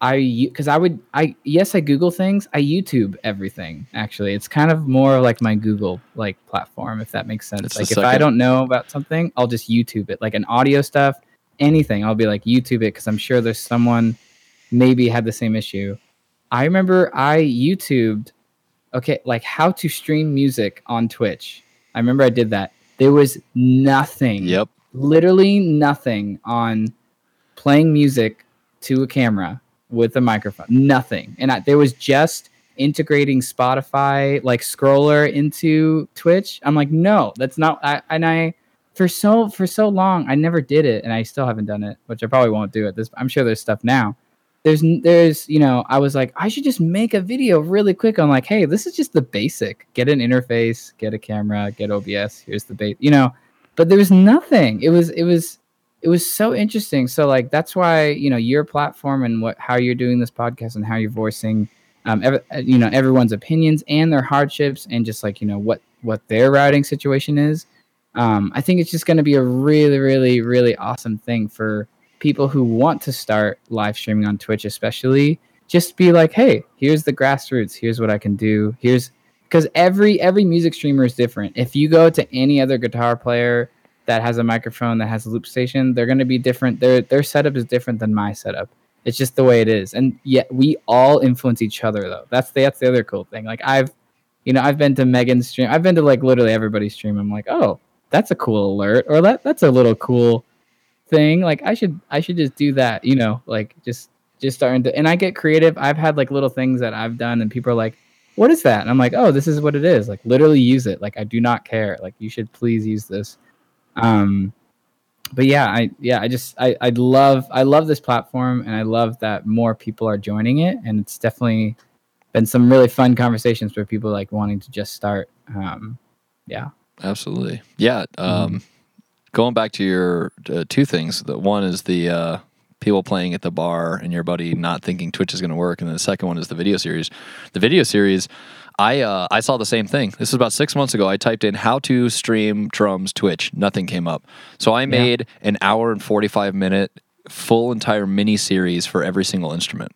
I Google things. I YouTube everything, actually. It's kind of more like my Google platform, if that makes sense. It's like if I don't know about something, I'll just YouTube it. Like an audio stuff, anything, I'll be like YouTube it, because I'm sure there's someone maybe had the same issue. I remember I YouTubed, how to stream music on Twitch. I remember I did that. There was nothing. Yep. Literally nothing on playing music to a camera with a microphone. Nothing. And there was just integrating Spotify, scroller into Twitch. I'm like, no, that's not. For so long, I never did it, and I still haven't done it, which I probably won't do at this. I'm sure there's stuff now. There's, you know, I was like, I should just make a video really quick on hey, this is just the basic. Get an interface, get a camera, get OBS. Here's the base, you know. But there was nothing. It was so interesting. So that's why, you know, your platform and how you're doing this podcast and how you're voicing, everyone's opinions and their hardships and just what their routing situation is. I think it's just going to be a really, really, really awesome thing for people who want to start live streaming on Twitch, especially. Just be like, hey, here's the grassroots. Here's what I can do. Because every music streamer is different. If you go to any other guitar player that has a microphone, that has a loop station, they're going to be different. Their setup is different than my setup. It's just the way it is. And yet we all influence each other, though. That's the other cool thing. I've been to Megan's stream. I've been to literally everybody's stream. I'm like, oh, that's a cool alert, or that's a little cool thing. I should just do that, you know, just starting to, and I get creative. I've had little things that I've done and people are like, what is that? And I'm like, oh, this is what it is. Literally use it. I do not care. You should please use this. But yeah, I love this platform, and I love that more people are joining it. And it's definitely been some really fun conversations for people wanting to just start. Yeah, absolutely. Yeah. Mm-hmm. Going back to your two things, the one is the people playing at the bar and your buddy not thinking Twitch is going to work, and then the second one is the video series. The video series, I saw the same thing. This was about 6 months ago. I typed in how to stream drums Twitch. Nothing came up. So I made an hour and 45-minute full entire mini series for every single instrument.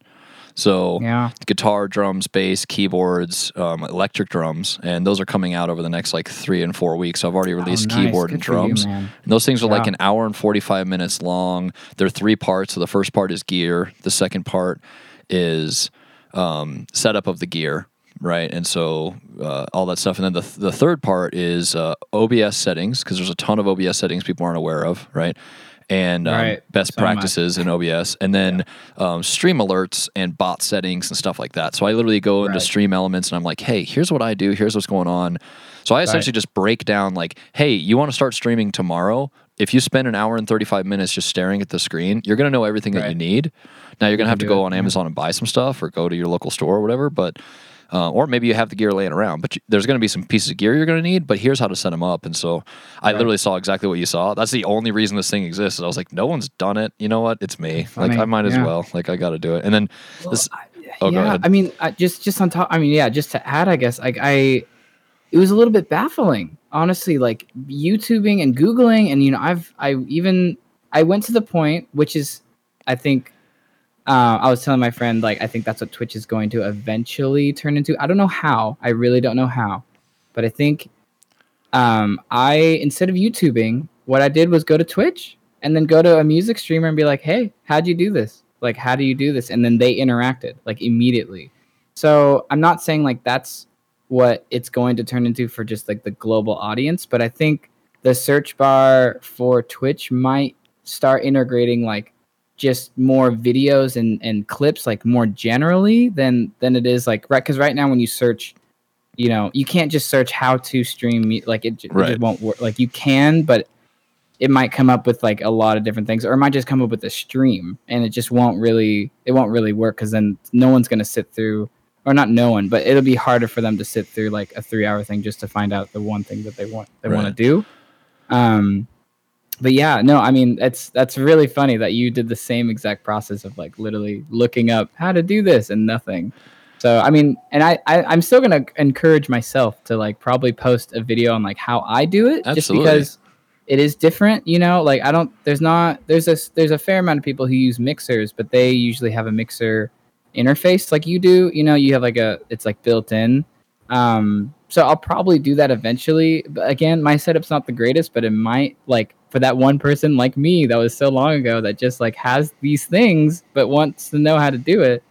So guitar, drums, bass, keyboards, electric drums, and those are coming out over the next 3 and 4 weeks. So I've already released keyboard and drums. And those things are an hour and 45 minutes long. They're three parts. So the first part is gear. The second part is setup of the gear, right? And so all that stuff. And then the third part is OBS settings, because there's a ton of OBS settings people aren't aware of, right? And best practices in OBS, and then stream alerts and bot settings and stuff like that. So I literally go into stream elements and I'm like, hey, here's what I do. Here's what's going on. So I essentially just break down hey, you want to start streaming tomorrow? If you spend an hour and 35 minutes just staring at the screen, you're going to know everything that you need. Now you're going to have to go on Amazon and buy some stuff, or go to your local store or whatever, but... or maybe you have the gear laying around, but there's going to be some pieces of gear you're going to need, but here's how to set them up. And so I literally saw exactly what you saw. That's the only reason this thing exists. I was like, no one's done it. You know what? It's me. I might as well. I got to do it. And then this... go ahead. I mean, just on top... I mean, yeah, just to add, I guess, it was a little bit baffling, honestly, YouTubing and Googling. And, you know, I went to the point, which is, I think... I was telling my friend, I think that's what Twitch is going to eventually turn into. I don't know how. I really don't know how. But I think instead of YouTubing, what I did was go to Twitch and then go to a music streamer and be like, hey, how'd you do this? How do you do this? And then they interacted, immediately. So I'm not saying, that's what it's going to turn into for just like the global audience. But I think the search bar for Twitch might start integrating like just more videos and clips, like more generally than it is like, right. Because right now when you search, you know, you can't just search how to stream, like it just won't work. Like you can, but it might come up with like a lot of different things, or it might just come up with a stream, and it just won't really work. Cause then no one's going to sit through, or not no one, but it'll be harder for them to sit through like a 3-hour thing just to find out the one thing that they want to do. But yeah, no, I mean, that's really funny that you did the same exact process of like literally looking up how to do this and nothing. So, I mean, and I'm still going to encourage myself to like probably post a video on like how I do it. Absolutely. Just because it is different, you know, like there's a fair amount of people who use mixers, but they usually have a mixer interface like you do, you know, you have like it's like built in. So I'll probably do that eventually. But again, my setup's not the greatest, but it might, like, for that one person like me that was so long ago that just like has these things but wants to know how to do it.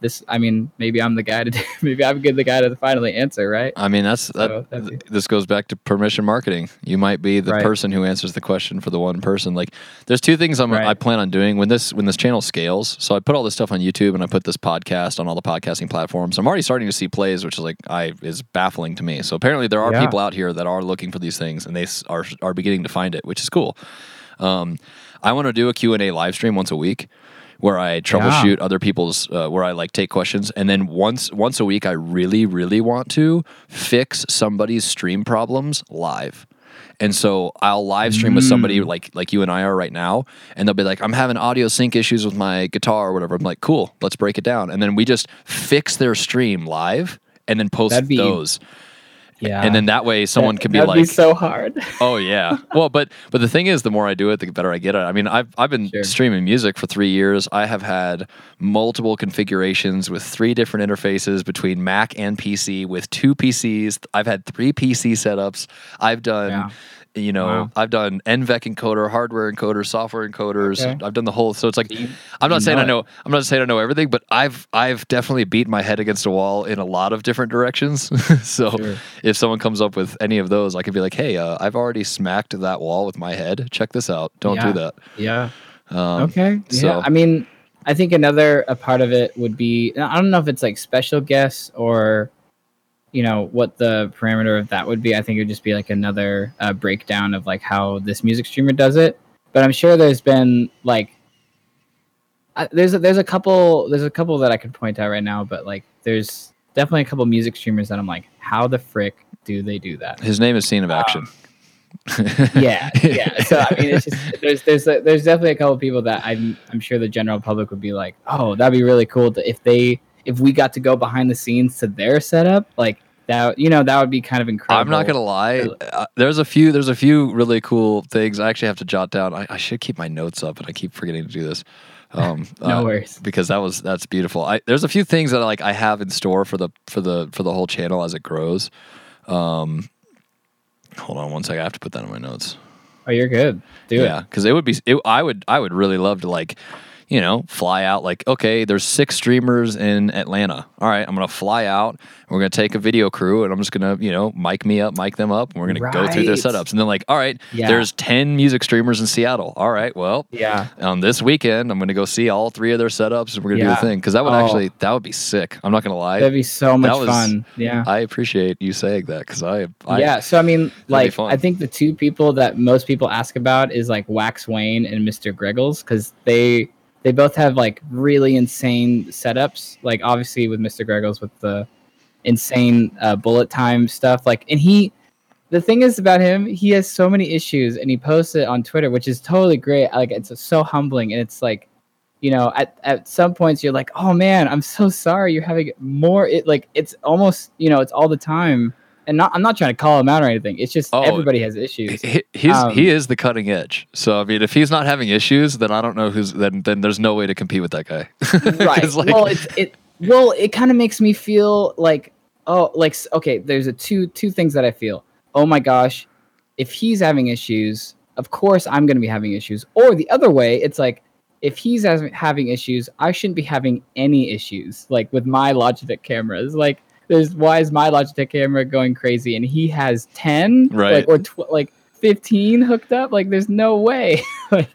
This, I mean, maybe I'm the guy to do, maybe I'm the guy to finally answer, right? I mean, this goes back to permission marketing. You might be the person who answers the question for the one person. Like, there's two things I plan on doing when this channel scales. So I put all this stuff on YouTube and I put this podcast on all the podcasting platforms. I'm already starting to see plays, which is like is baffling to me. So apparently there are people out here that are looking for these things, and they are beginning to find it, which is cool. I want to do a Q&A live stream once a week, where I troubleshoot other people's, where I like take questions. And then once a week, I really, really want to fix somebody's stream problems live. And so I'll live stream with somebody like you and I are right now, and they'll be like, I'm having audio sync issues with my guitar or whatever. I'm like, cool, let's break it down. And then we just fix their stream live and then post those. Yeah. And then that way someone could be like, that'd be so hard. Oh yeah. Well, but the thing is, the more I do it, the better I get at it. I mean, I've been streaming music for 3 years. I have had multiple configurations with 3 different interfaces between Mac and PC, with 2 PCs. I've had 3 PC setups. I've done I've done NVEC encoder, hardware encoder, software encoders. Okay. I've done the whole. So it's like, I'm not saying I know everything, but I've definitely beat my head against a wall in a lot of different directions. So if someone comes up with any of those, I could be like, hey, I've already smacked that wall with my head. Check this out. Don't do that. Yeah. Okay. Yeah. So. I mean, I think a part of it would be, I don't know if it's like special guests or, you know, what the parameter of that would be. I think it would just be like another breakdown of like how this music streamer does it. But I'm sure there's been like, there's a couple that I could point out right now, but like there's definitely a couple music streamers that I'm like, how the frick do they do that? His name is Scene of Action. Yeah. So I mean, it's just, there's definitely a couple of people that I'm sure the general public would be like, oh, that'd be really cool if we got to go behind the scenes to their setup, like that, you know, that would be kind of incredible. I'm not going to lie. There's a few really cool things I actually have to jot down. I should keep my notes up, and I keep forgetting to do this. No worries, because that's beautiful. There's a few things that I have in store for the whole channel as it grows. Hold on one second. I have to put that in my notes. Oh, you're good. Do it. Yeah, because it would be. I would really love to like, you know, fly out like, okay, there's 6 streamers in Atlanta. All right, I'm going to fly out. And we're going to take a video crew, and I'm just going to, you know, mic them up, and we're going to go through their setups. And then like, all right, there's 10 music streamers in Seattle. All right, well, this weekend, I'm going to go see all 3 of their setups, and we're going to do the thing. Because that would that would be sick. I'm not going to lie. That'd be so much fun. Yeah. I appreciate you saying that, because so I mean, like, I think the 2 people that most people ask about is like Wax Wayne and Mr. Greggles, because they both have like really insane setups. Like obviously with Mr. Greggles with the insane bullet time stuff. Like, and the thing is about him, he has so many issues, and he posts it on Twitter, which is totally great. Like, it's so humbling, and it's like, you know, at some points you're like, oh man, I'm so sorry you're having more. It like, it's almost, you know, it's all the time. And I'm not trying to call him out or anything. It's just everybody has issues. He is the cutting edge. So I mean, if he's not having issues, then I don't know who's. Then there's no way to compete with that guy. Right. Like, well, it kind of makes me feel like, oh, like, okay, there's two things that I feel. Oh my gosh, if he's having issues, of course I'm going to be having issues. Or the other way, it's like, if he's having issues, I shouldn't be having any issues. Like with my Logitech cameras, like. there's why is my Logitech camera going crazy and he has 10 right, like, or like 15 hooked up? Like, there's no way. But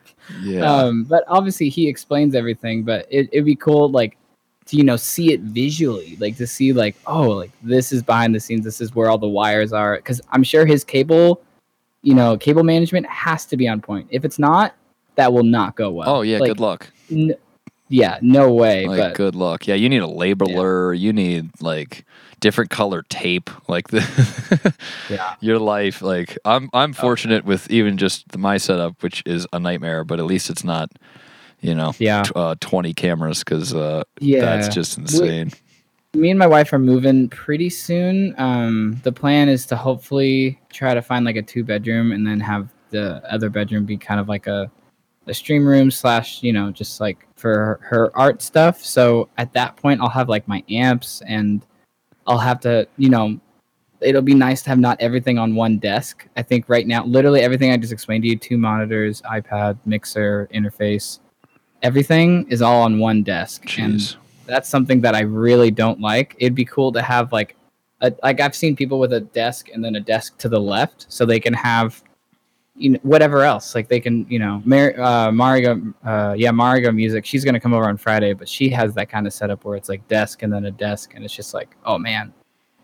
obviously he explains everything, but it'd be cool, like, to, you know, see it visually, like to see like, oh, like this is behind the scenes. This is where all the wires are. 'Cause I'm sure his cable, you know, cable management has to be on point. If it's not, that will not go well. Oh yeah. Like, good luck. No way. Like, but good luck. Yeah. You need a labeler. You need like different color tape, like the your life. Like I'm fortunate with even just my setup, which is a nightmare, but at least it's not, you know, 20 cameras, because that's just insane. Me and my wife are moving pretty soon. The plan is to hopefully try to find like a 2-bedroom and then have the other bedroom be kind of like a stream room slash, you know, just like for her art stuff. So at that point, I'll have like my amps and I'll have to, you know, it'll be nice to have not everything on one desk. I think right now, literally everything I just explained to you, 2 monitors, iPad, mixer, interface, everything is all on one desk. Jeez. And that's something that I really don't like. It'd be cool to have like like I've seen people with a desk and then a desk to the left so they can have, you know, whatever else. Like they can, you know, Marigo Music, she's going to come over on Friday, but she has that kind of setup where it's like desk and then a desk, and it's just like, oh man,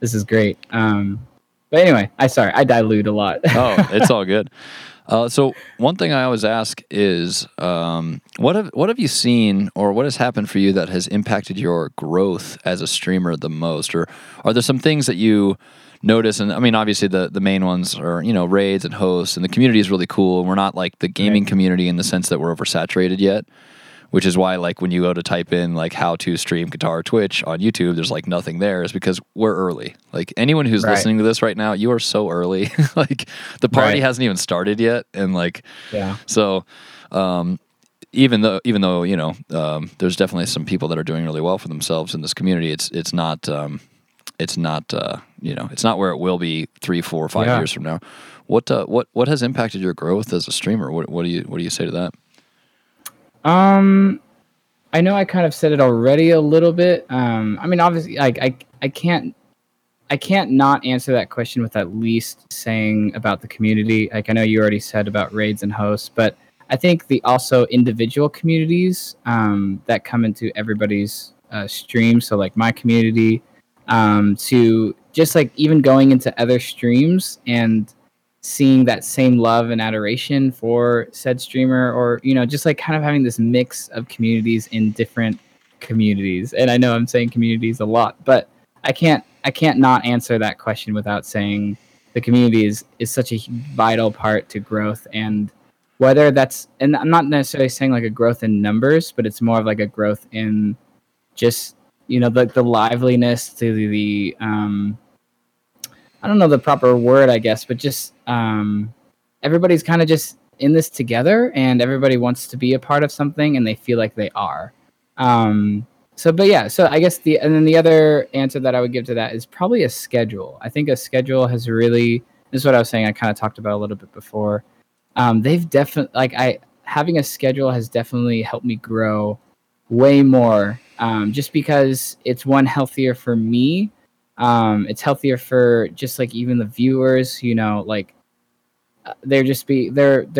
this is great. But anyway, I dilute a lot. Oh, it's all good. So one thing I always ask is, what have you seen or what has happened for you that has impacted your growth as a streamer the most? Or are there some things that you notice? And I mean, obviously the main ones are, you know, raids and hosts, and the community is really cool. We're not like the gaming community in the sense that we're oversaturated yet, which is why, like, when you go to type in like how to stream guitar Twitch on YouTube, there's like nothing there, is because we're early. Like anyone who's listening to this right now, you are so early. Like the party hasn't even started yet. And like, so, even though, you know, there's definitely some people that are doing really well for themselves in this community, it's not where it will be 3, 4, 5 years from now. What has impacted your growth as a streamer? What do you say to that? I know I kind of said it already a little bit. I mean, obviously, like I can't not answer that question with at least saying about the community. Like I know you already said about raids and hosts, but I think the also individual communities that come into everybody's stream. So like my community, to just like even going into other streams and seeing that same love and adoration for said streamer, or, you know, just like kind of having this mix of communities in different communities. And I know I'm saying communities a lot, but I can't not answer that question without saying the community is such a vital part to growth. And whether that's, and I'm not necessarily saying like a growth in numbers, but it's more of like a growth in just, you know, like the liveliness to the I don't know the proper word, I guess, but just everybody's kind of just in this together, and everybody wants to be a part of something, and they feel like they are. So I guess and then the other answer that I would give to that is probably a schedule. I think a schedule has really, this is what I was saying, I kind of talked about a little bit before. They've definitely, like having a schedule has definitely helped me grow way more, just because it's one healthier for me. It's healthier for just like even the viewers, you know, like they're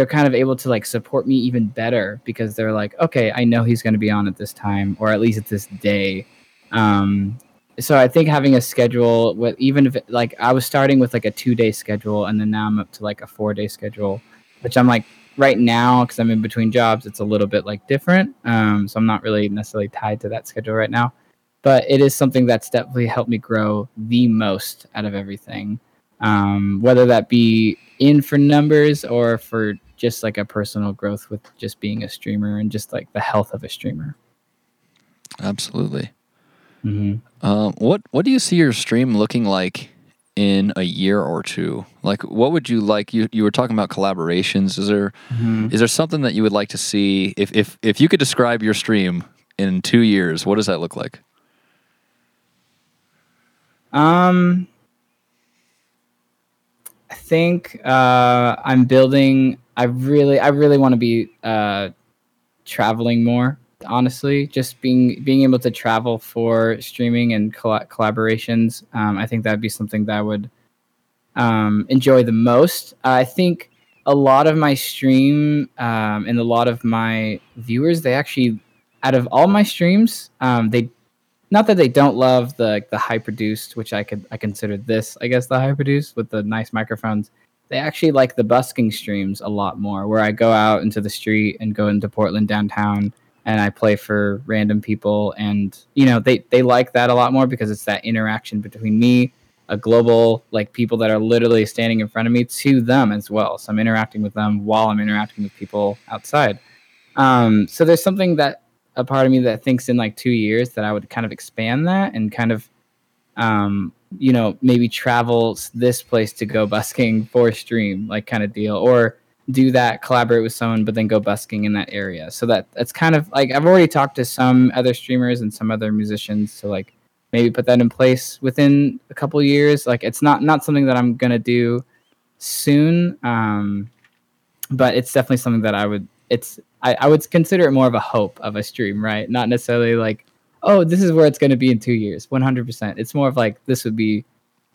kind of able to like support me even better because they're like, okay, I know he's going to be on at this time, or at least at this day. So I think having a schedule with, even if like I was starting with like a 2-day schedule, and then now I'm up to like a 4-day schedule, which I'm like right now, 'cause I'm in between jobs, it's a little bit like different. So I'm not really necessarily tied to that schedule right now. But it is something that's definitely helped me grow the most out of everything, whether that be in for numbers or for just like a personal growth with just being a streamer and just like the health of a streamer. Absolutely. Mm-hmm. What do you see your stream looking like in a year or two? Like, what would you like? You were talking about collaborations. Is there something that you would like to see if you could describe your stream in 2 years? What does that look like? I think I really want to be traveling more. honestly, just being able to travel for streaming and collaborations. I think that'd be something that I would enjoy the most. I think a lot of my stream and a lot of my viewers, they actually, out of all my streams, they, not that they don't love the high produced, which I consider this, I guess, the high produced with the nice microphones. They actually like the busking streams a lot more, where I go out into the street and go into Portland downtown and I play for random people. And, you know, they like that a lot more because it's that interaction between me, a global, like, people that are literally standing in front of me, to them as well. So I'm interacting with them while I'm interacting with people outside. So there's something that a part of me that thinks in like 2 years that I would kind of expand that and kind of, you know, maybe travel this place to go busking for stream, like, kind of deal, or do that, collaborate with someone, but then go busking in that area. So that's kind of like, I've already talked to some other streamers and some other musicians to, like, maybe put that in place within a couple years. Like, it's not something that I'm going to do soon. But it's definitely something that I would consider it more of a hope of a stream, right? Not necessarily like, oh, this is where it's going to be in 2 years, 100%. It's more of like, this would be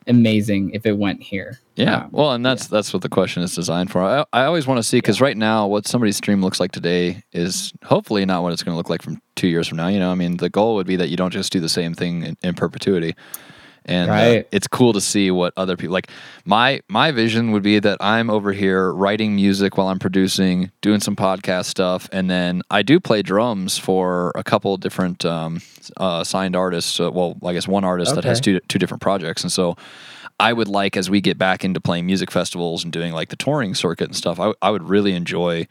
amazing if it went here. Yeah. Well, and that's what the question is designed for. I always want to see, because right now what somebody's stream looks like today is hopefully not what it's going to look like from 2 years from now. You know, I mean, the goal would be that you don't just do the same thing in perpetuity. And right. It's cool to see what other people, like, my vision would be that I'm over here writing music while I'm producing, doing some podcast stuff. And then I do play drums for a couple different signed artists. Well, I guess one artist that has two different projects. And so I would like, as we get back into playing music festivals and doing like the touring circuit and stuff, I would really enjoy,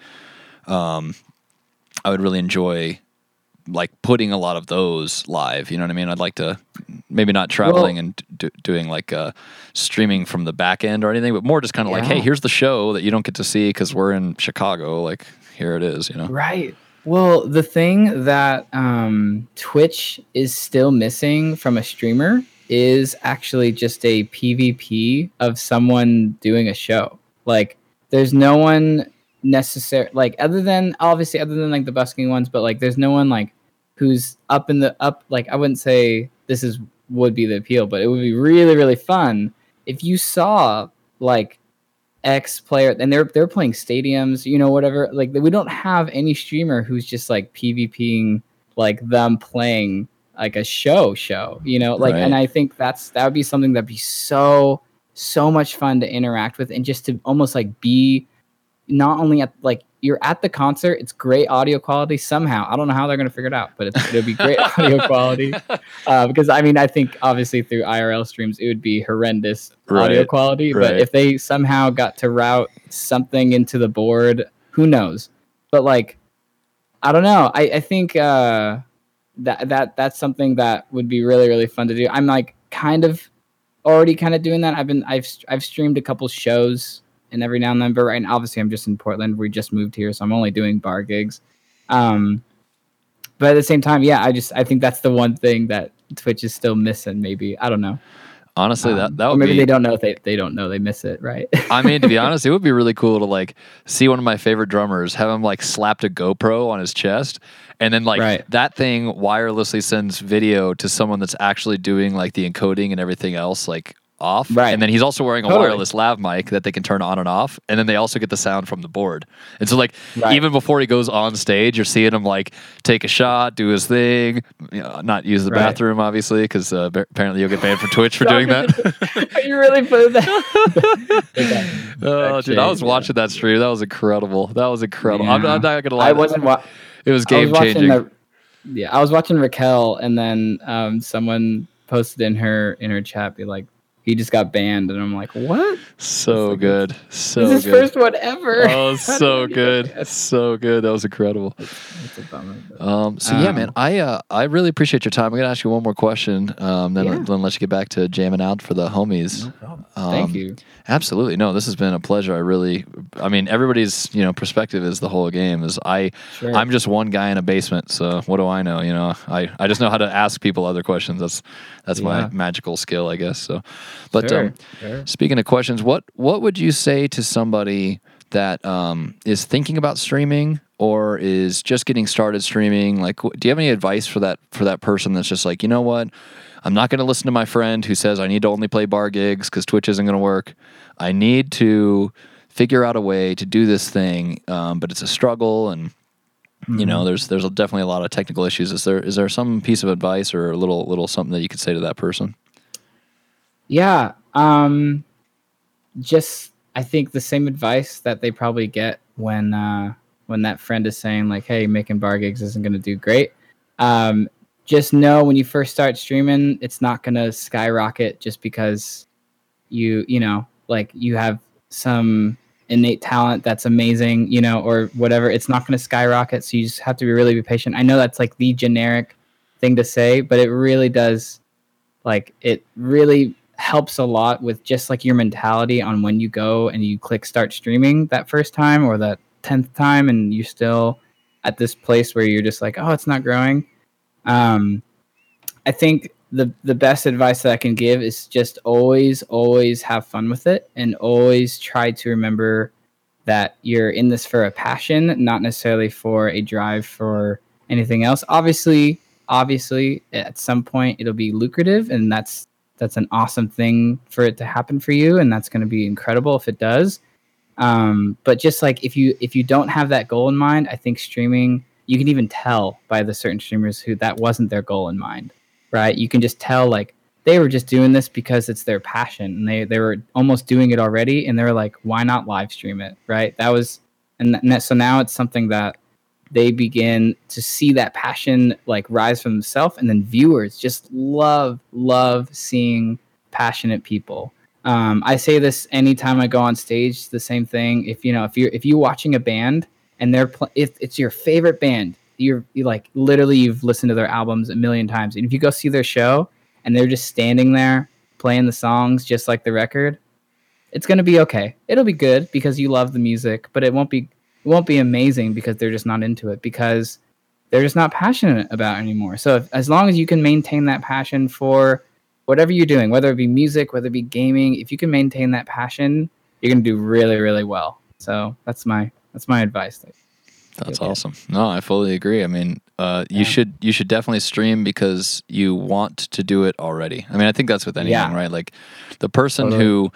like, putting a lot of those live, you know what I mean? I'd like to maybe not traveling and doing like streaming from the back end or anything, but more just kind of like, hey, here's the show that you don't get to see because we're in Chicago. Like, here it is, you know? Right. Well, the thing that Twitch is still missing from a streamer is actually just a PvP of someone doing a show. Like, there's no one necessary, like, other than like the busking ones, but like there's no one like who's up. Like, I wouldn't say this would be the appeal, but it would be really, really fun if you saw like X player and they're playing stadiums, you know, whatever. Like, we don't have any streamer who's just like PvPing, like them playing like a show, you know, like, right. And I think that would be something that'd be so much fun to interact with, and just to almost like be not only at, like, you're at the concert, it's great audio quality somehow. I don't know how they're going to figure it out, but it'll be great audio quality. Because, I mean, I think obviously through IRL streams, it would be horrendous audio quality. But if they somehow got to route something into the board, who knows? But, like, I don't know. I think that's something that would be really, really fun to do. I'm, like, already doing that. I've streamed a couple shows. And every now and then, but right now, obviously, I'm just in Portland. We just moved here, so I'm only doing bar gigs. But at the same time, yeah, I think that's the one thing that Twitch is still missing. Maybe, I don't know. Honestly, that would maybe be, they don't know if they don't know they miss it, right? I mean, to be honest, it would be really cool to like see one of my favorite drummers have him like slapped a GoPro on his chest, and then like that thing wirelessly sends video to someone that's actually doing like the encoding and everything else, like. Off, right. And then he's also wearing a wireless lav mic that they can turn on and off, and then they also get the sound from the board. And so, like, even before he goes on stage, you're seeing him like take a shot, do his thing, you know, not use the bathroom, obviously, because apparently you'll get banned from Twitch for doing that. Are you really putting that? Oh, dude, I was watching that stream. That was incredible. Yeah. I'm not gonna lie. It was game changing. I was watching Raquel, and then someone posted in her chat, be like, he just got banned, and I'm like, what? So good. This is his first one ever. Oh, so good. So good. That was incredible. It's a bummer. Yeah, man, I really appreciate your time. I'm going to ask you one more question, then let you get back to jamming out for the homies. No problem. Thank you. Absolutely. No, this has been a pleasure. Everybody's, you know, perspective is the whole game. I'm just one guy in a basement, so what do I know? You know, I just know how to ask people other questions. That's my magical skill, I guess, so. But speaking of questions, what would you say to somebody that is thinking about streaming or is just getting started streaming, like, do you have any advice for that person that's just like, you know what, I'm not going to listen to my friend who says I need to only play bar gigs because Twitch isn't going to work. I need to figure out a way to do this thing, but it's a struggle, and you know, there's definitely a lot of technical issues. Is there some piece of advice or a little something that you could say to that person? Yeah, just I think the same advice that they probably get when that friend is saying like, "Hey, making bar gigs isn't going to do great." Just know when you first start streaming, it's not going to skyrocket just because you know, like you have some innate talent that's amazing, you know, or whatever. It's not going to skyrocket, so you just have to really be patient. I know that's like the generic thing to say, but it really does, like, it really helps a lot with just like your mentality on when you go and you click start streaming that first time or that 10th time, and you're still at this place where you're just like, oh, it's not growing. I think the best advice that I can give is just always have fun with it, and always try to remember that you're in this for a passion, not necessarily for a drive for anything else. Obviously at some point it'll be lucrative, and that's an awesome thing for it to happen for you, and that's going to be incredible if it does. But just like if you don't have that goal in mind, I think streaming, you can even tell by the certain streamers who that wasn't their goal in mind, right? You can just tell, like, they were just doing this because it's their passion, and they were almost doing it already, and they were like, why not live stream it, right? That was, so now it's something that they begin to see that passion, like, rise from themselves, and then viewers just love seeing passionate people. I say this anytime I go on stage, the same thing. If you're watching a band, and if it's your favorite band, you're like, literally you've listened to their albums a million times, and if you go see their show and they're just standing there playing the songs just like the record, it's going to be okay. It'll be good because you love the music, but it won't be amazing because they're just not into it, because they're just not passionate about it anymore. So as long as you can maintain that passion for whatever you're doing, whether it be music, whether it be gaming, if you can maintain that passion, you're going to do really, really well. So that's my advice. That's awesome. No, I fully agree. I mean, you should definitely stream because you want to do it already. I mean, I think that's with anything, right? Like the person who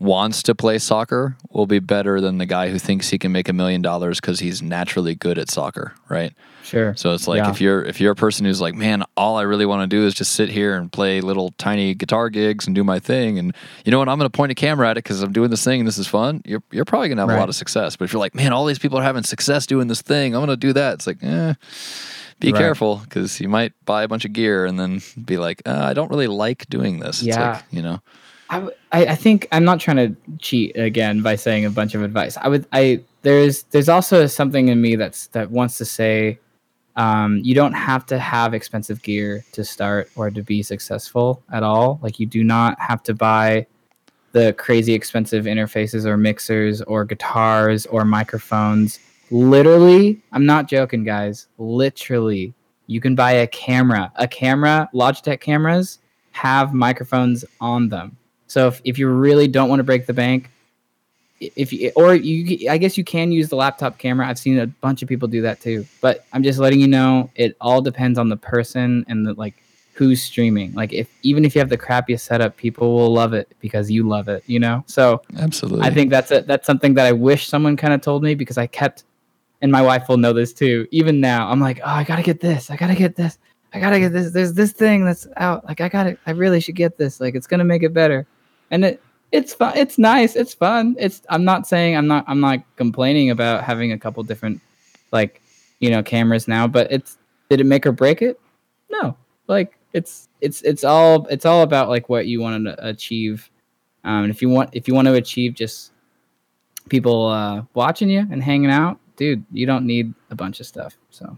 wants to play soccer will be better than the guy who thinks he can make $1 million because he's naturally good at soccer, right? Sure. So it's like if you're a person who's like, man, all I really want to do is just sit here and play little tiny guitar gigs and do my thing, and you know what, I'm going to point a camera at it because I'm doing this thing and this is fun. You're probably going to have a lot of success. But if you're like, man, all these people are having success doing this thing, I'm going to do that. It's like, be careful, because you might buy a bunch of gear and then be like, I don't really like doing this. It's like, you know. I think I'm not trying to cheat again by saying a bunch of advice. There's also something in me that wants to say, you don't have to have expensive gear to start or to be successful at all. Like, you do not have to buy the crazy expensive interfaces or mixers or guitars or microphones. Literally, I'm not joking, guys. Literally, you can buy a camera, Logitech cameras have microphones on them. So if you really don't want to break the bank, I guess you can use the laptop camera. I've seen a bunch of people do that too. But I'm just letting you know, it all depends on the person and who's streaming. Like, even if you have the crappiest setup, people will love it because you love it, you know? So absolutely, I think that's something that I wish someone kind of told me, because I kept, and my wife will know this too, even now, I'm like, oh, I gotta get this. There's this thing that's out. Like, I really should get this. Like, it's gonna make it better. And it's fun. It's nice. It's fun. I'm not complaining about having a couple different, like, you know, cameras now, but did it make or break it? No. Like, it's all about like what you want to achieve. And if you want to achieve just people watching you and hanging out, dude, you don't need a bunch of stuff. So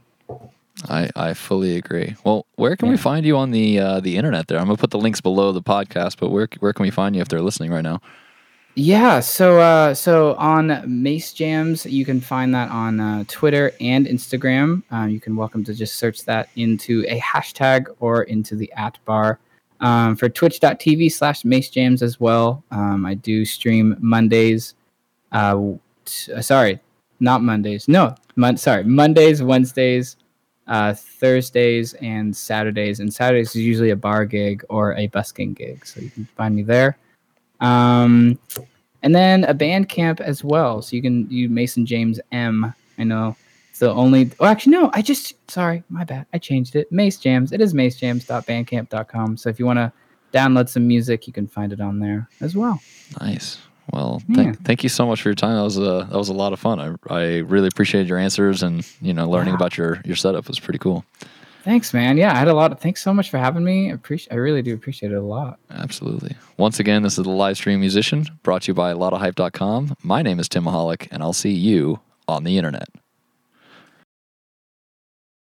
I fully agree. Well, where can we find you on the internet there? I'm going to put the links below the podcast, but where can we find you if they're listening right now? Yeah, so on MaceJams, you can find that on Twitter and Instagram. You can welcome to just search that into a hashtag or into the @bar. For twitch.tv/MaceJams as well. I do stream Mondays. Not Mondays. No, sorry. Mondays, Wednesdays, Thursdays, and Saturdays. And Saturdays is usually a bar gig or a busking gig, so you can find me there. And then a band camp as well. So you can do Mason James M. I know it's the only. Oh, actually, no. Sorry, my bad. I changed it. MaceJams. It is MaceJams.bandcamp.com. So if you want to download some music, you can find it on there as well. Nice. Well, yeah. thank you so much for your time. That was a lot of fun. I really appreciated your answers, and learning about your setup was pretty cool. Thanks, man. Yeah, I had a lot. Thanks so much for having me. I really do appreciate it a lot. Absolutely. Once again, this is The Live Stream Musician, brought to you by LottaHype.com. My name is Timaholic, and I'll see you on the internet.